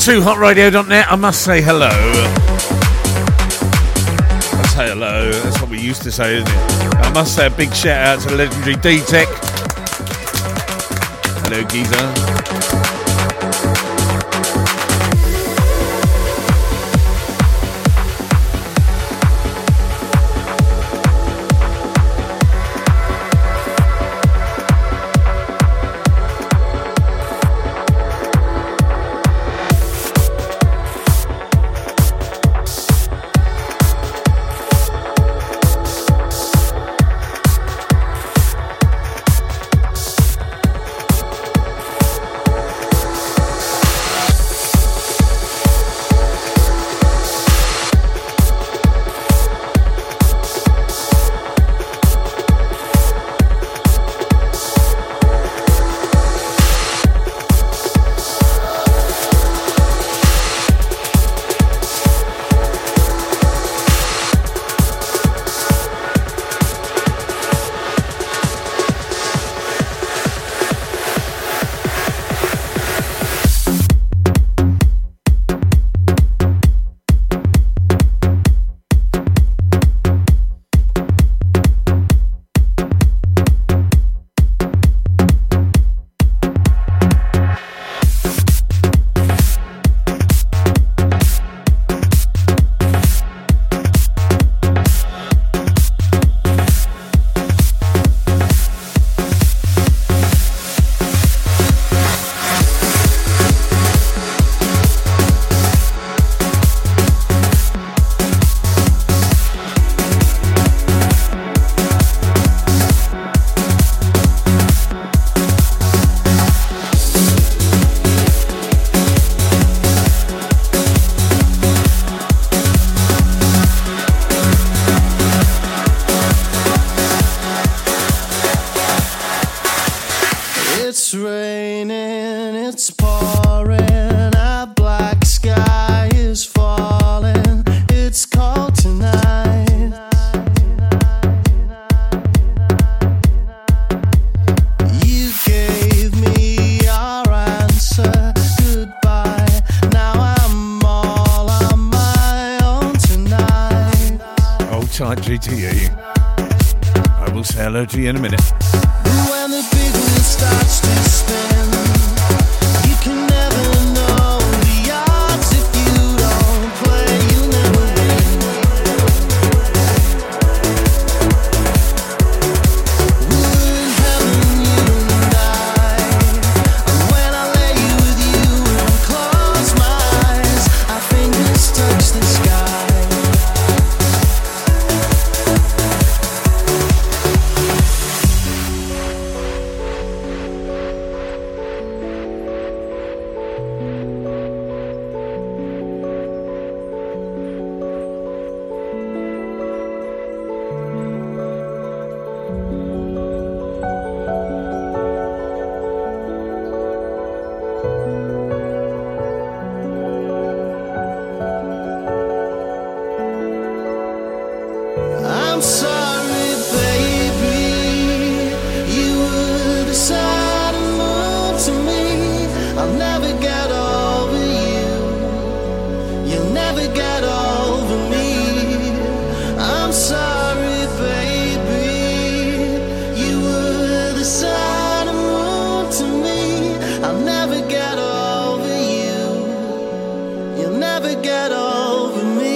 two hot radio dot net. I must say hello. I say hello. That's what we used to say, isn't it? I must say a big shout out to the legendary D-Tech. Hello, geezer. In a minute. When the big wheel starts to spin, you can never know the odds. If you don't play, you never win. We're in heaven, you and I. And when I lay with you and close my eyes, our fingers touch the sky. Get over me.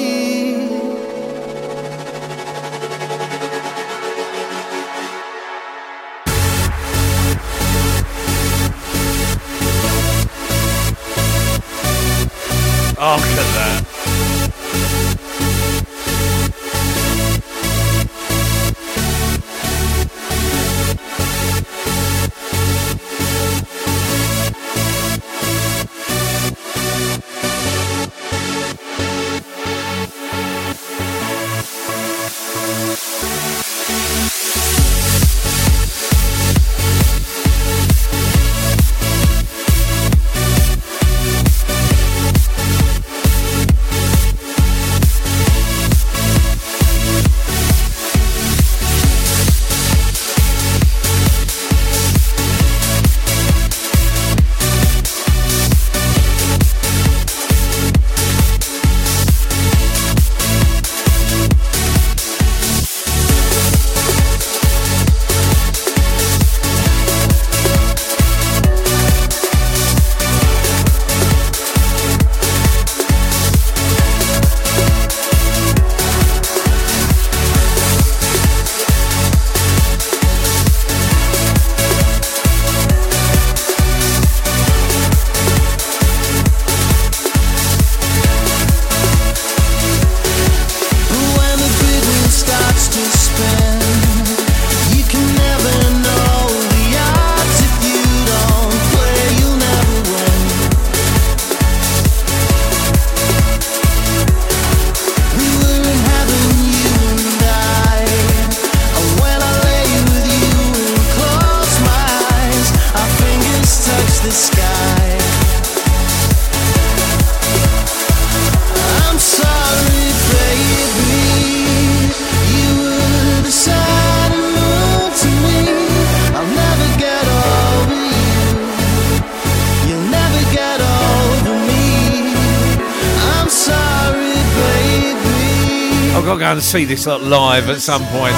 go and see this lot live at some point.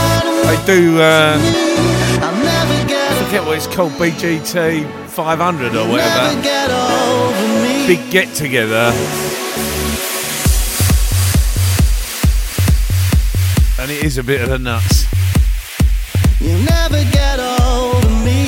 They do, uh, I forget what it's called, B G T five hundred or whatever. Big get together. And it is a bit of the nuts. You never get old of me.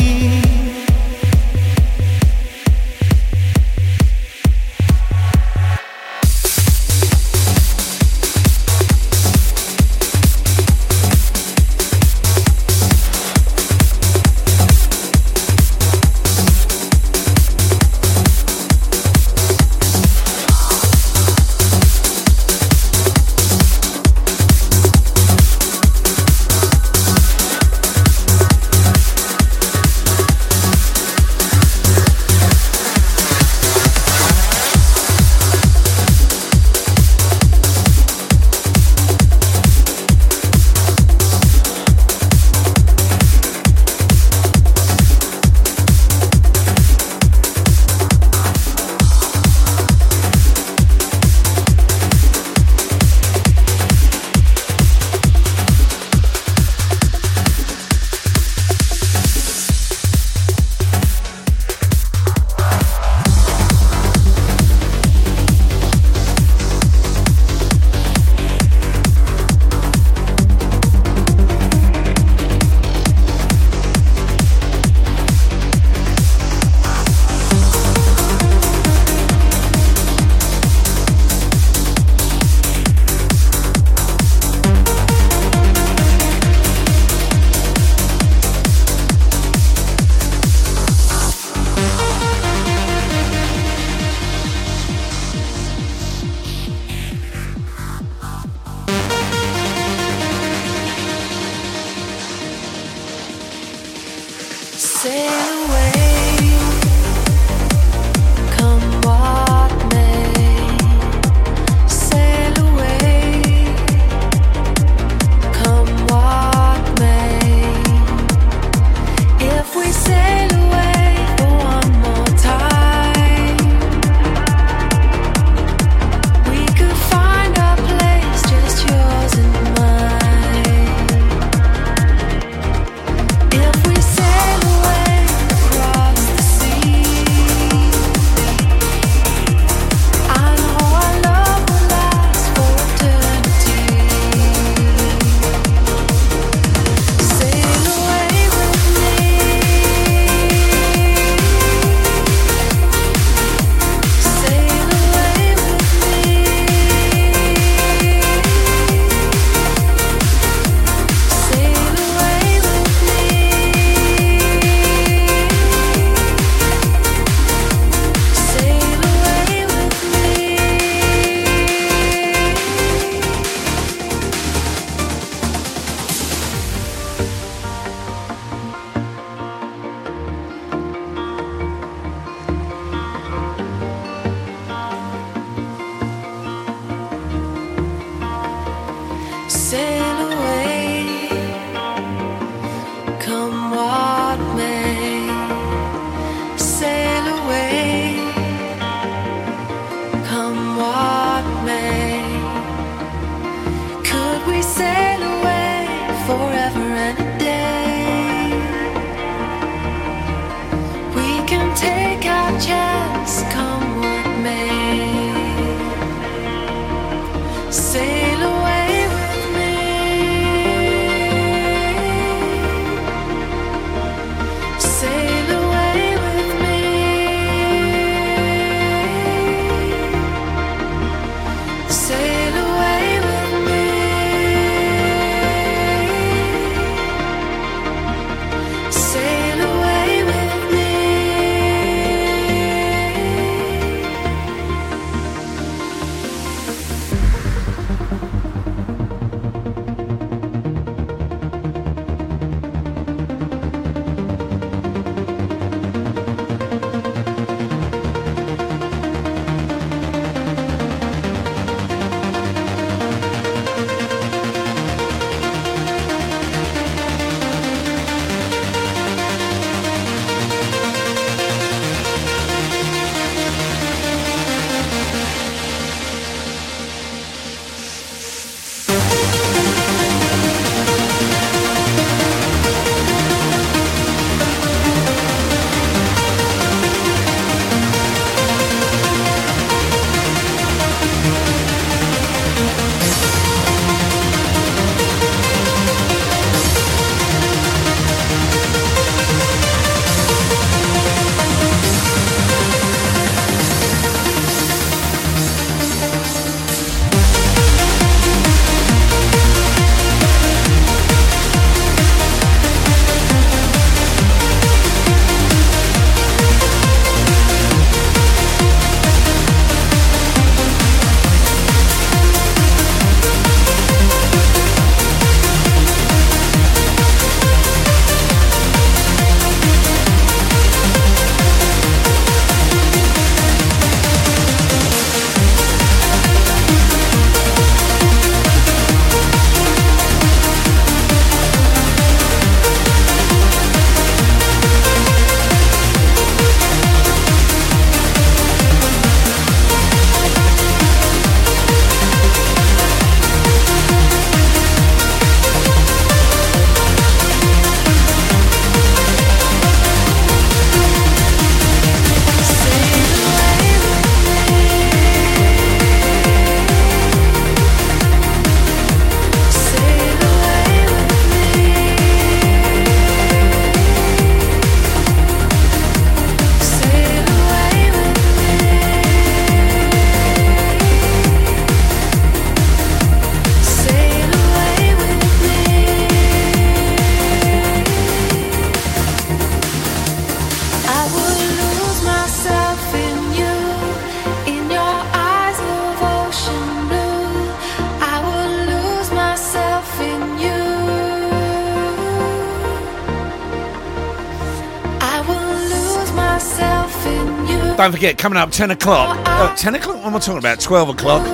Don't forget, coming up ten o'clock. Oh, ten o'clock? What am I talking about? twelve o'clock.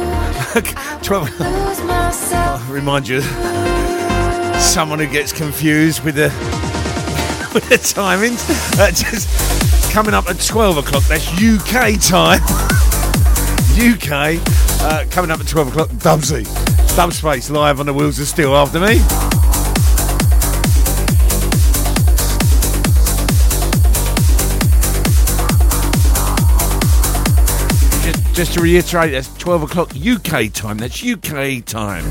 twelve. Oh, remind you, someone who gets confused with the, with the timings. Uh, just coming up at twelve o'clock. That's U K time. U K. Uh, coming up at twelve o'clock, Dubsy. Dubspace live on the wheels of steel after me. Just to reiterate, that's twelve o'clock U K time. That's U K time.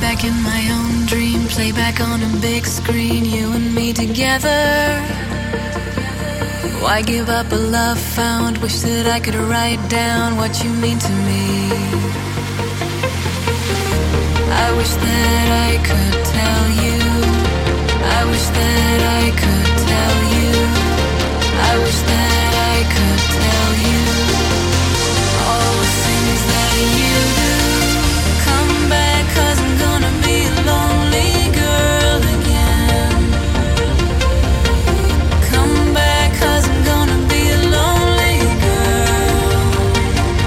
Back in my own dream, play back on a big screen, you and me together. Why give up a love found? Wish that I could write down what you mean to me. I wish that I could tell you. I wish that I could tell you. I wish that I could tell you all the things that you do. Come back, 'cause I'm gonna be a lonely girl again. Come back, 'cause I'm gonna be a lonely girl.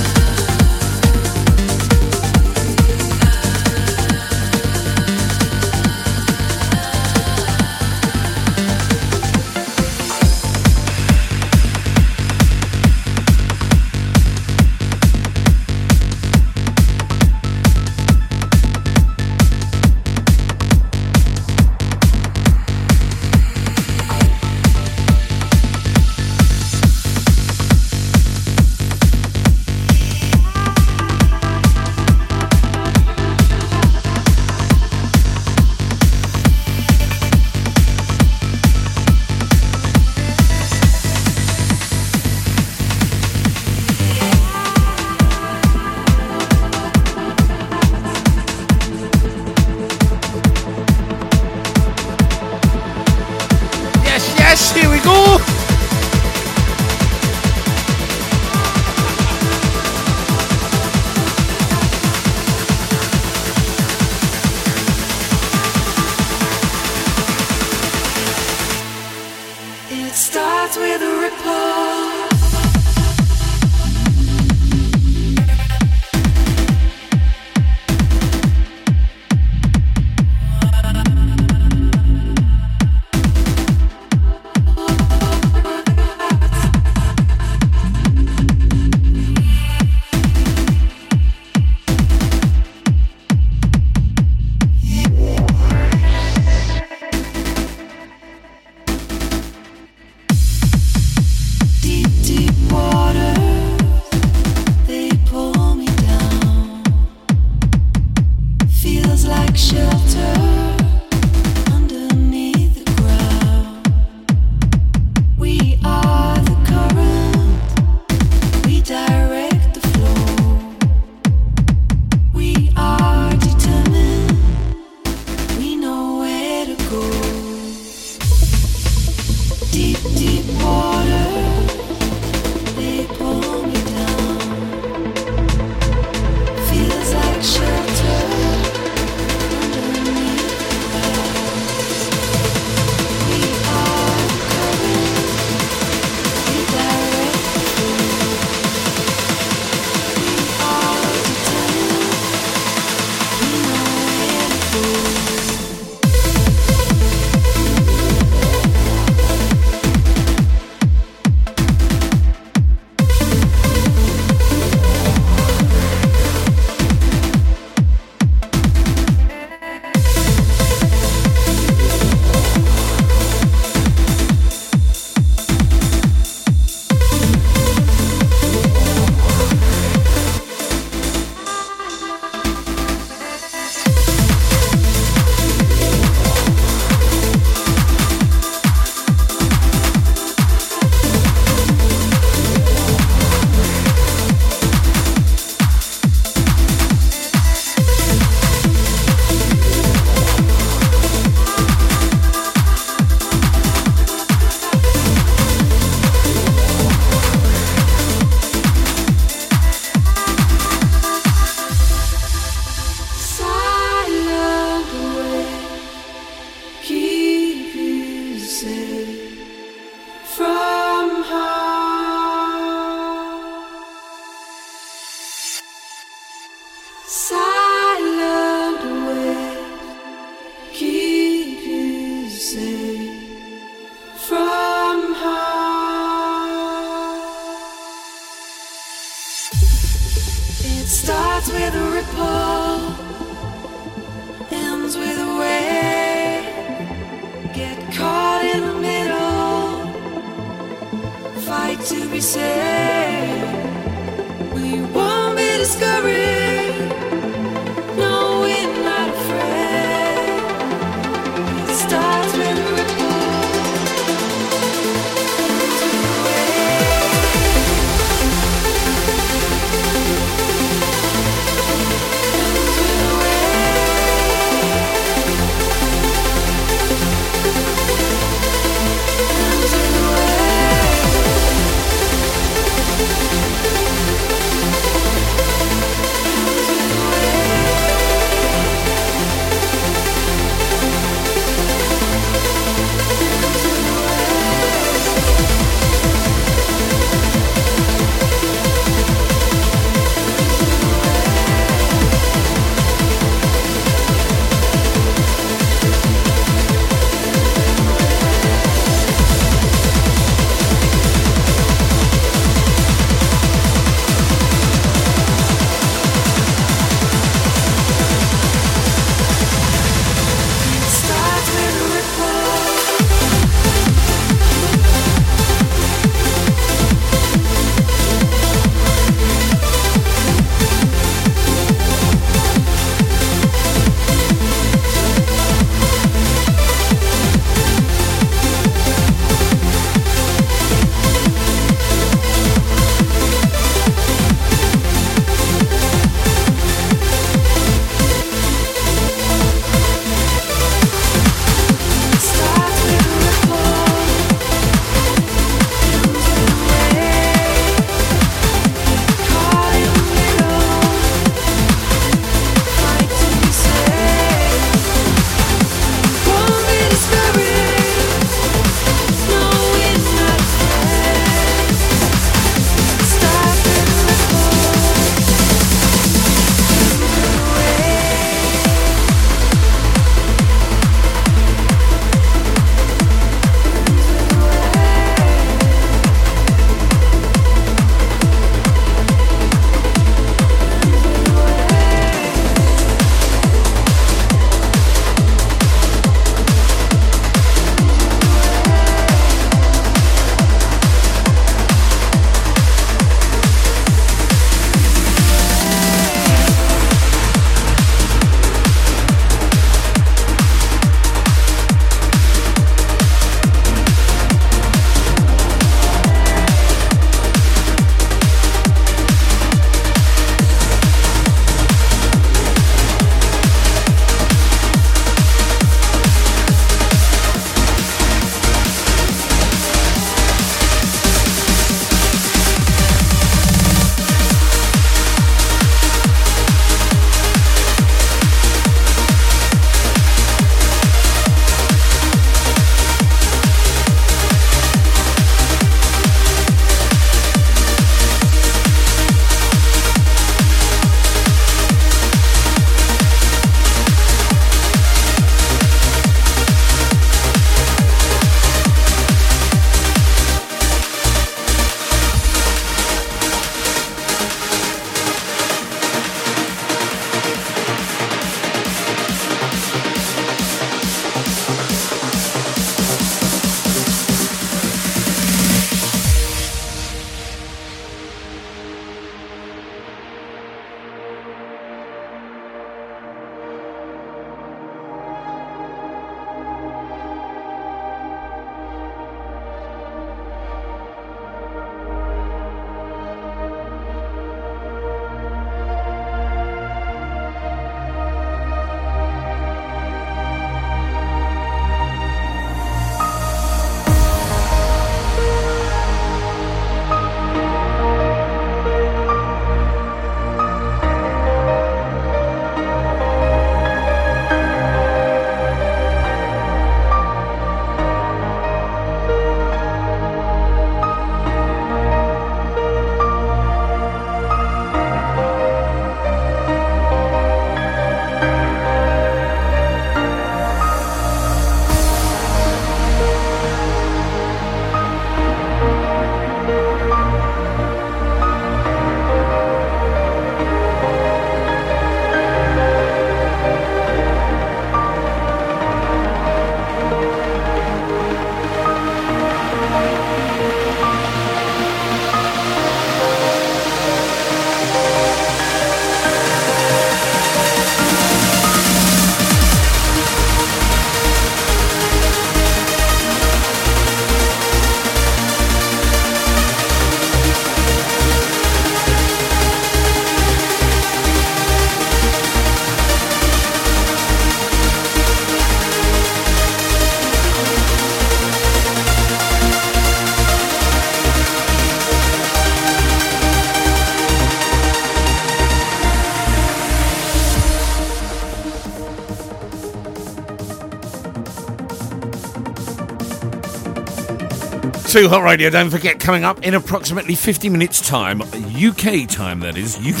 two Hot Radio. Don't forget, coming up in approximately fifty minutes time, U K time that is, U K,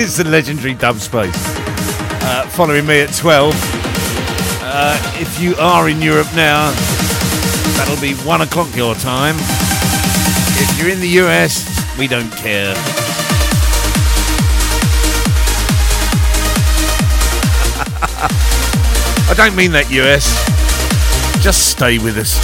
it's the legendary Dubspace. Uh, following me at twelve. Uh, if you are in Europe now, that'll be one o'clock your time. If you're in the U S, we don't care. I don't mean that, U S. Just stay with us.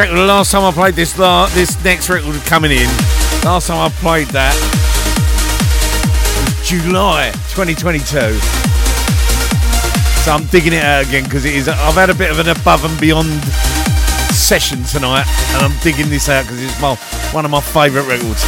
The last time I played this, la- this next record coming in. Last time I played that was July twenty twenty-two. So I'm digging it out again because it is. I've had a bit of an above and beyond session tonight, and I'm digging this out because it's my one of my favourite records.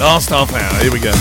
Last half hour, here we go.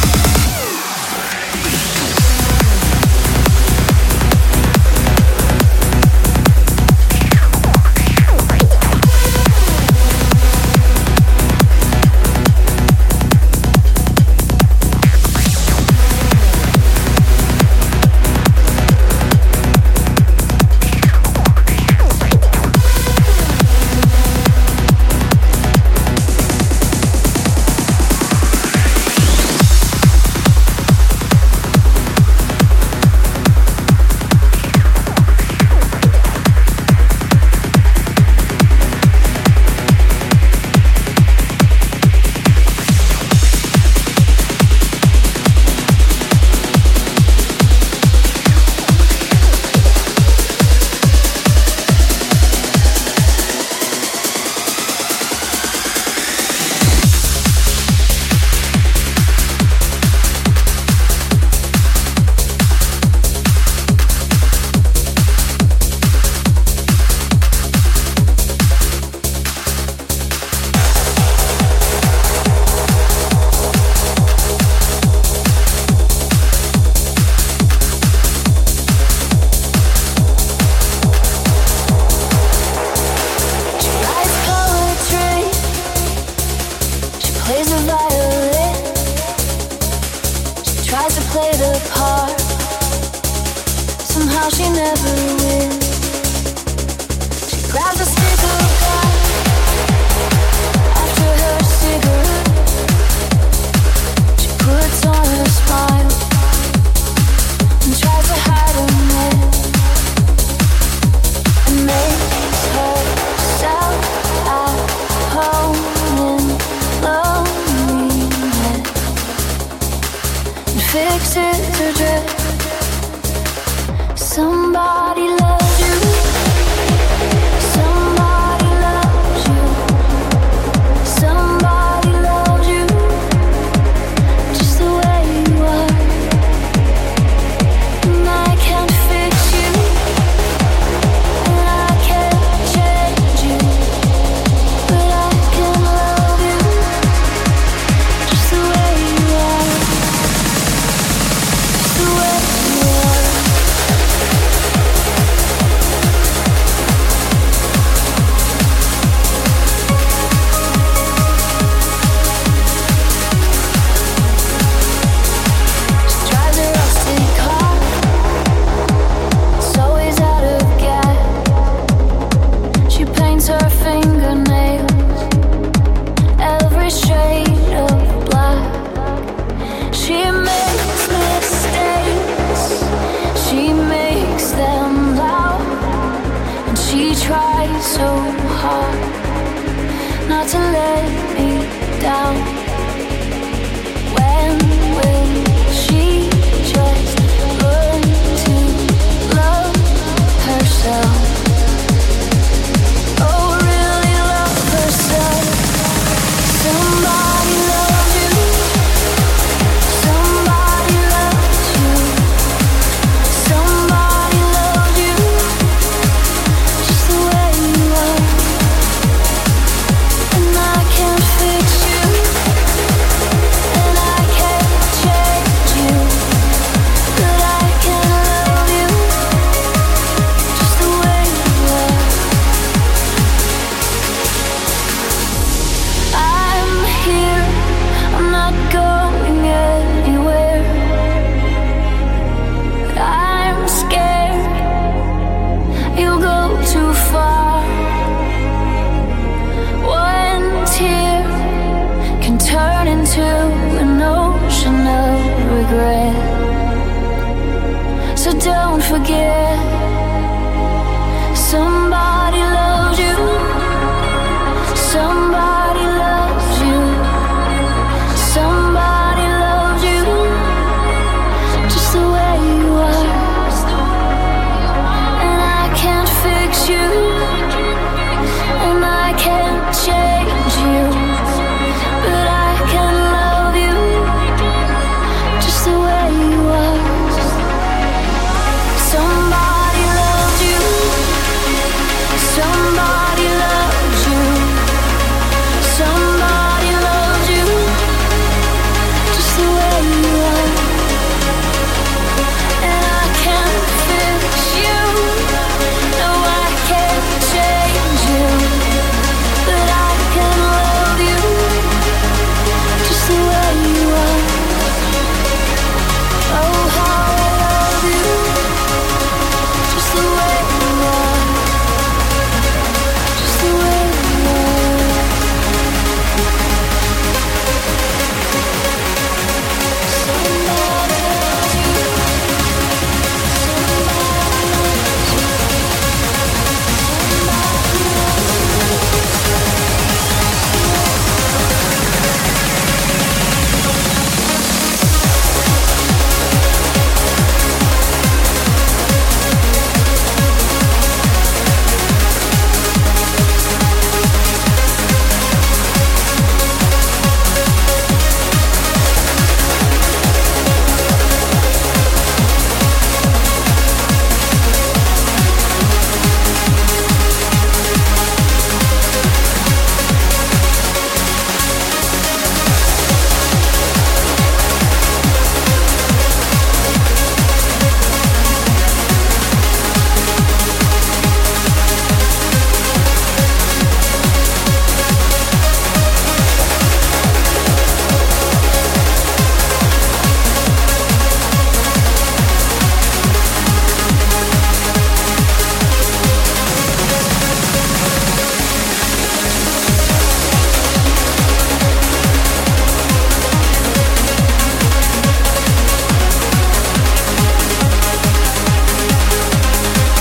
Somebody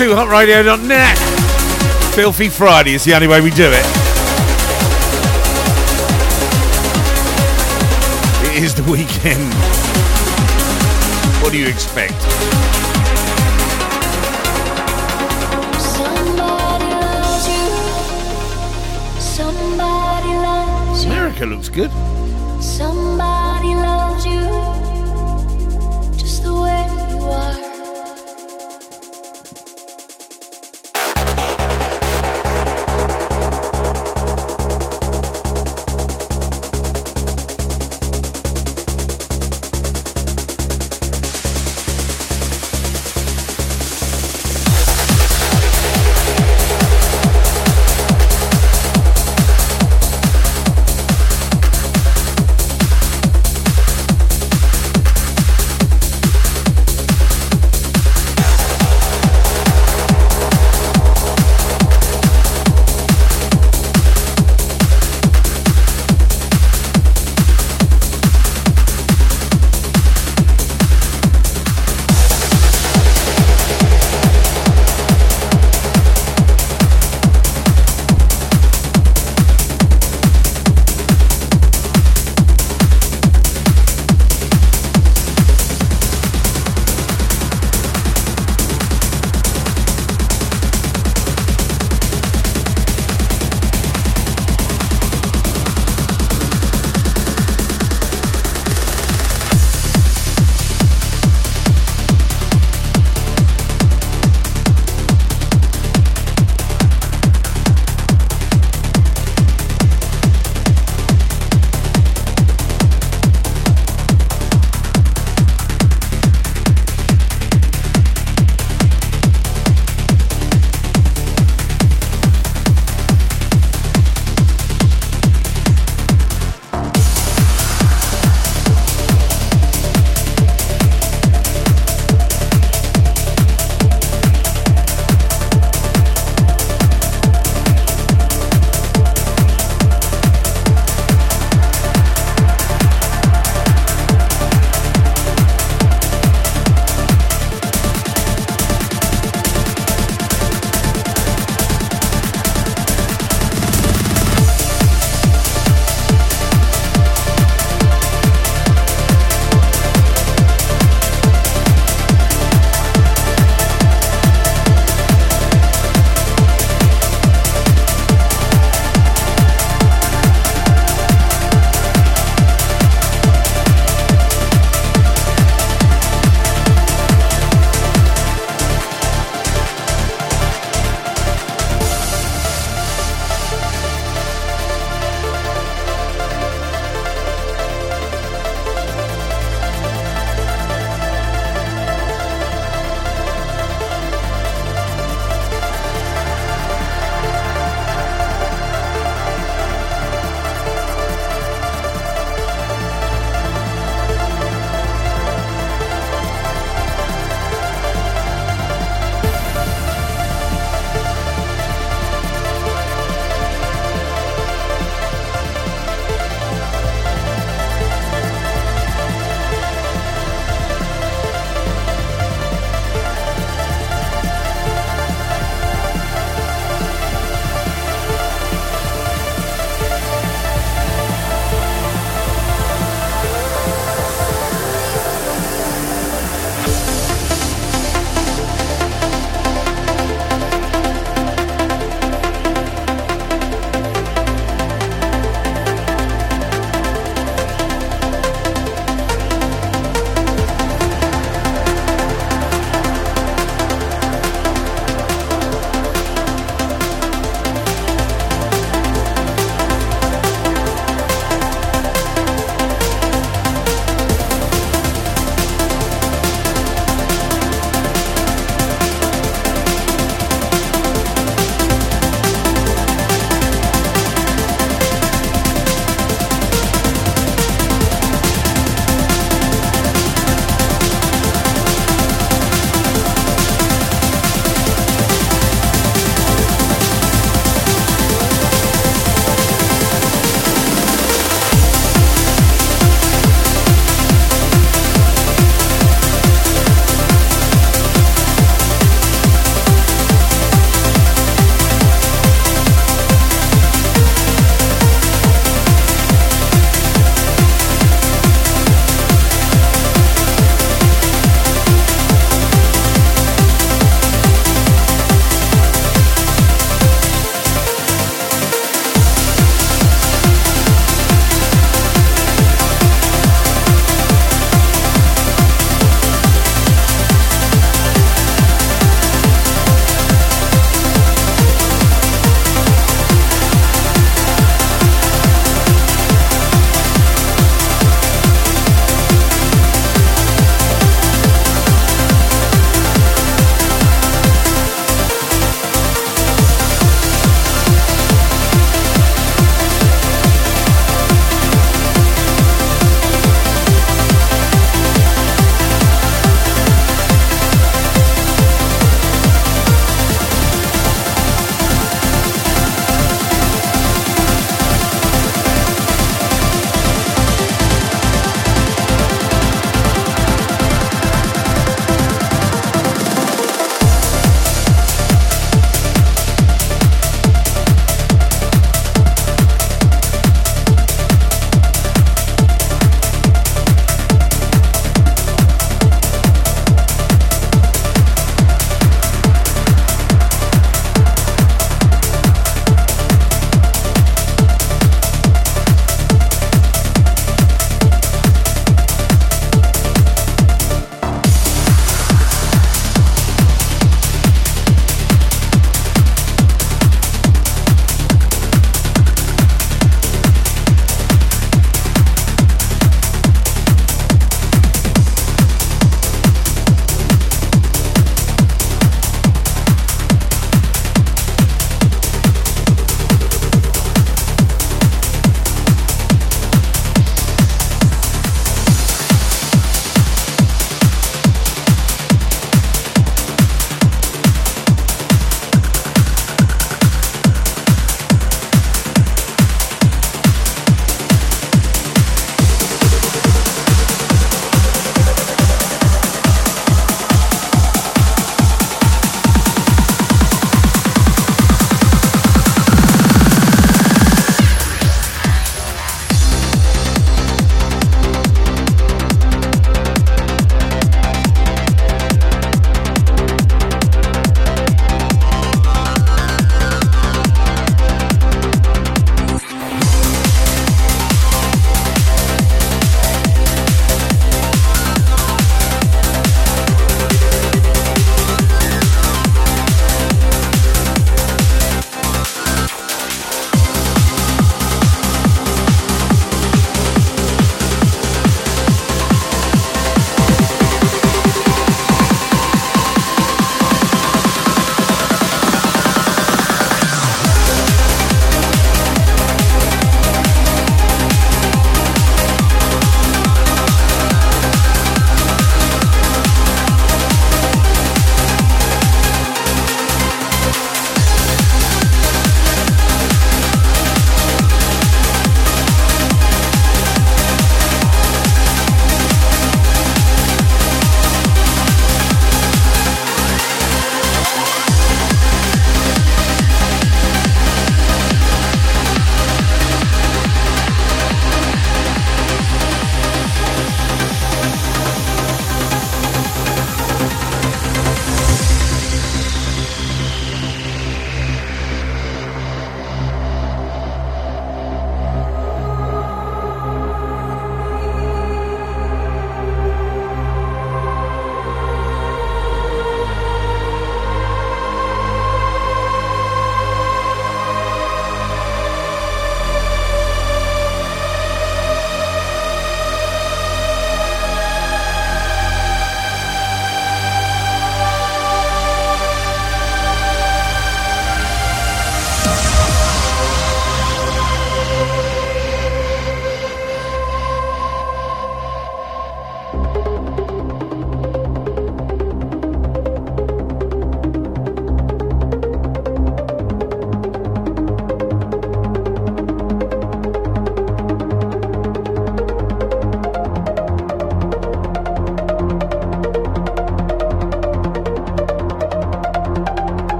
two hot radio dot net. Filthy Friday is the only way we do it. It is the weekend. What do you expect? Somebody loves you. Somebody loves you. America looks good. Somebody loves you. Just the way you are.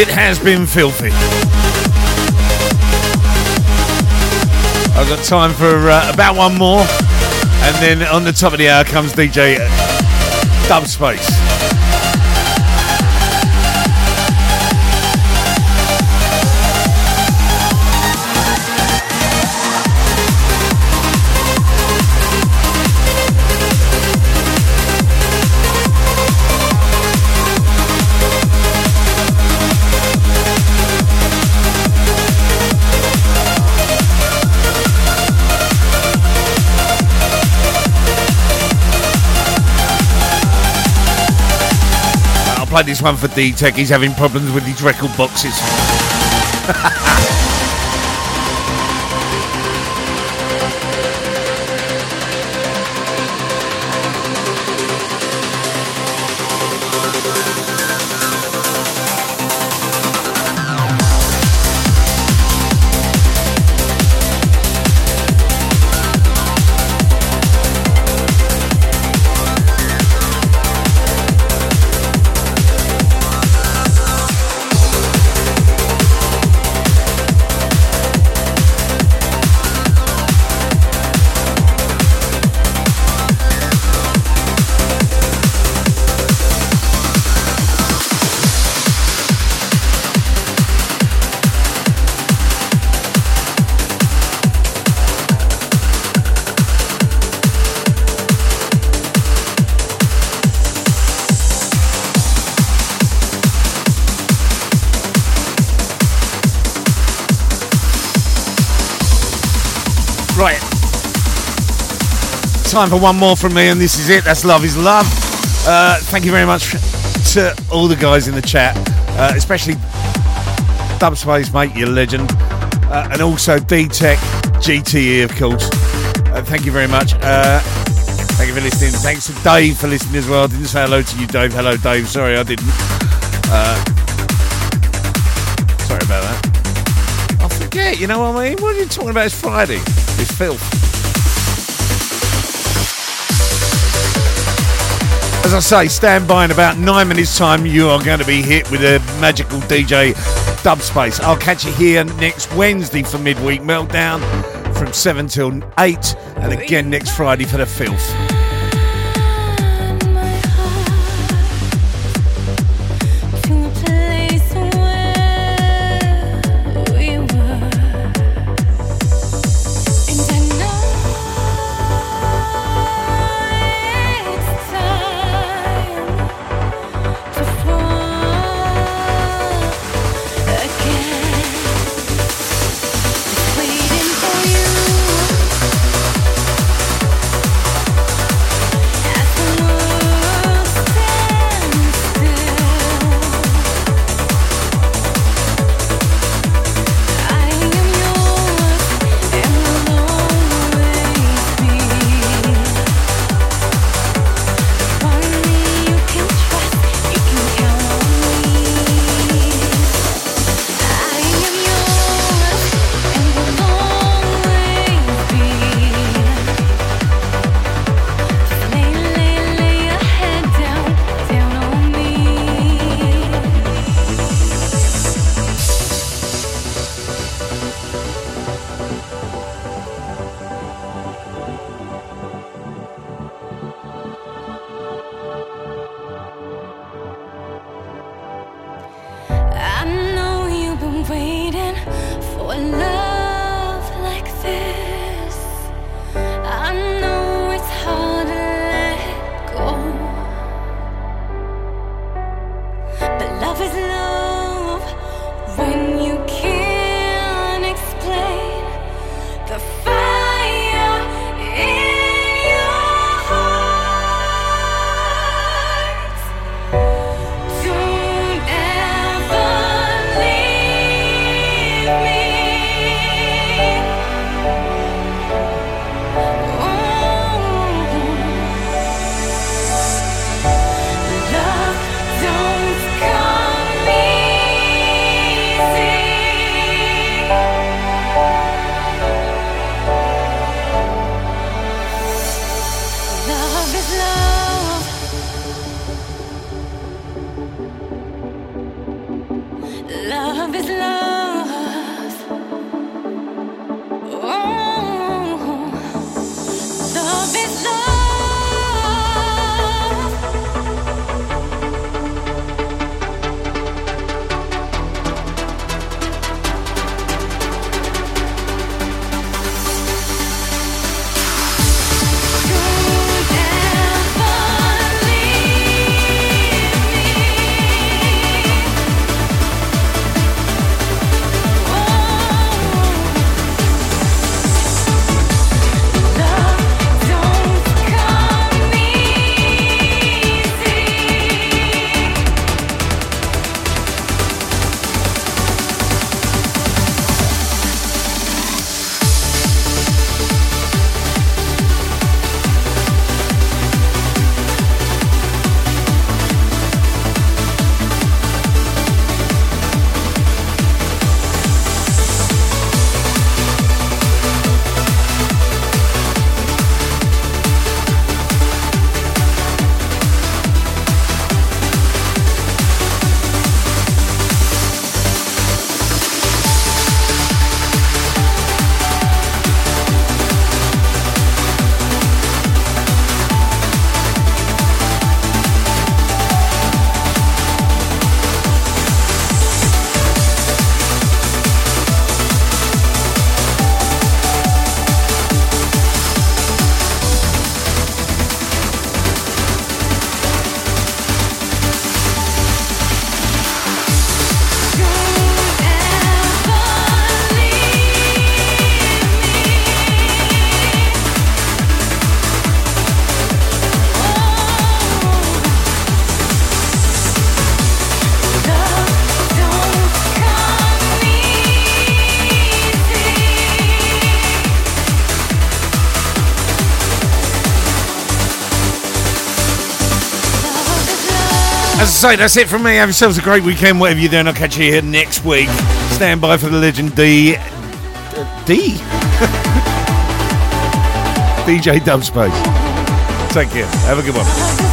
It has been filthy. I've got time for uh, about one more, and then on the top of the hour comes D J Dubspace. Played this one for D-Tech. He's having problems with his record boxes. Time for one more from me, and this is it. That's Love is Love. Uh, thank you very much to all the guys in the chat, uh, especially Dubspace, mate, you're a legend, uh, and also D-Tech, G T E, of course. Uh, thank you very much. Uh, thank you for listening. Thanks to Dave for listening as well. I didn't say hello to you, Dave. Hello, Dave. Sorry, I didn't. Uh, sorry about that. I forget, you know what I mean? What are you talking about? It's Friday. It's filth. As I say, stand by in about nine minutes' time. You are going to be hit with a magical D J Dubspace. I'll catch you here next Wednesday for Midweek Meltdown from seven till eight, and again next Friday for the filth. So that's it from me. Have yourselves a great weekend, whatever you're doing. I'll catch you here next week. Stand by for the legend D... D? D J Dubspace. Take care. Have a good one.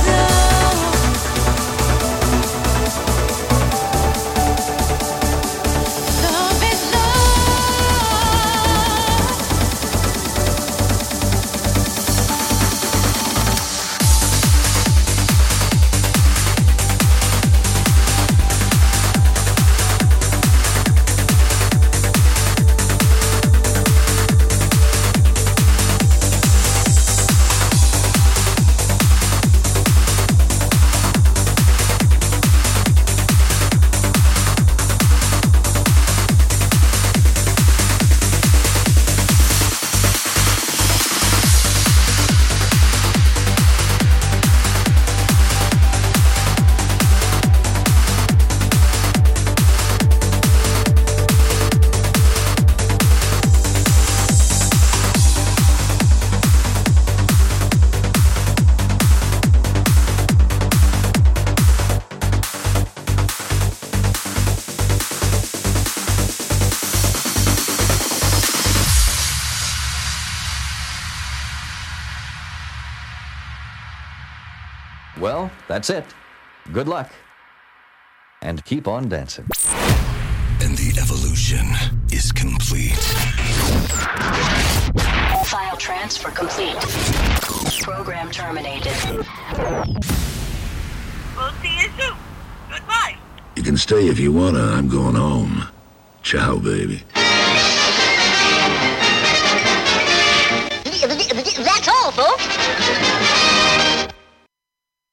Well, that's it. Good luck. And keep on dancing. And the evolution is complete. File transfer complete. Program terminated. We'll see you soon. Goodbye. You can stay if you wanna. I'm going home. Ciao, baby. That's all, folks.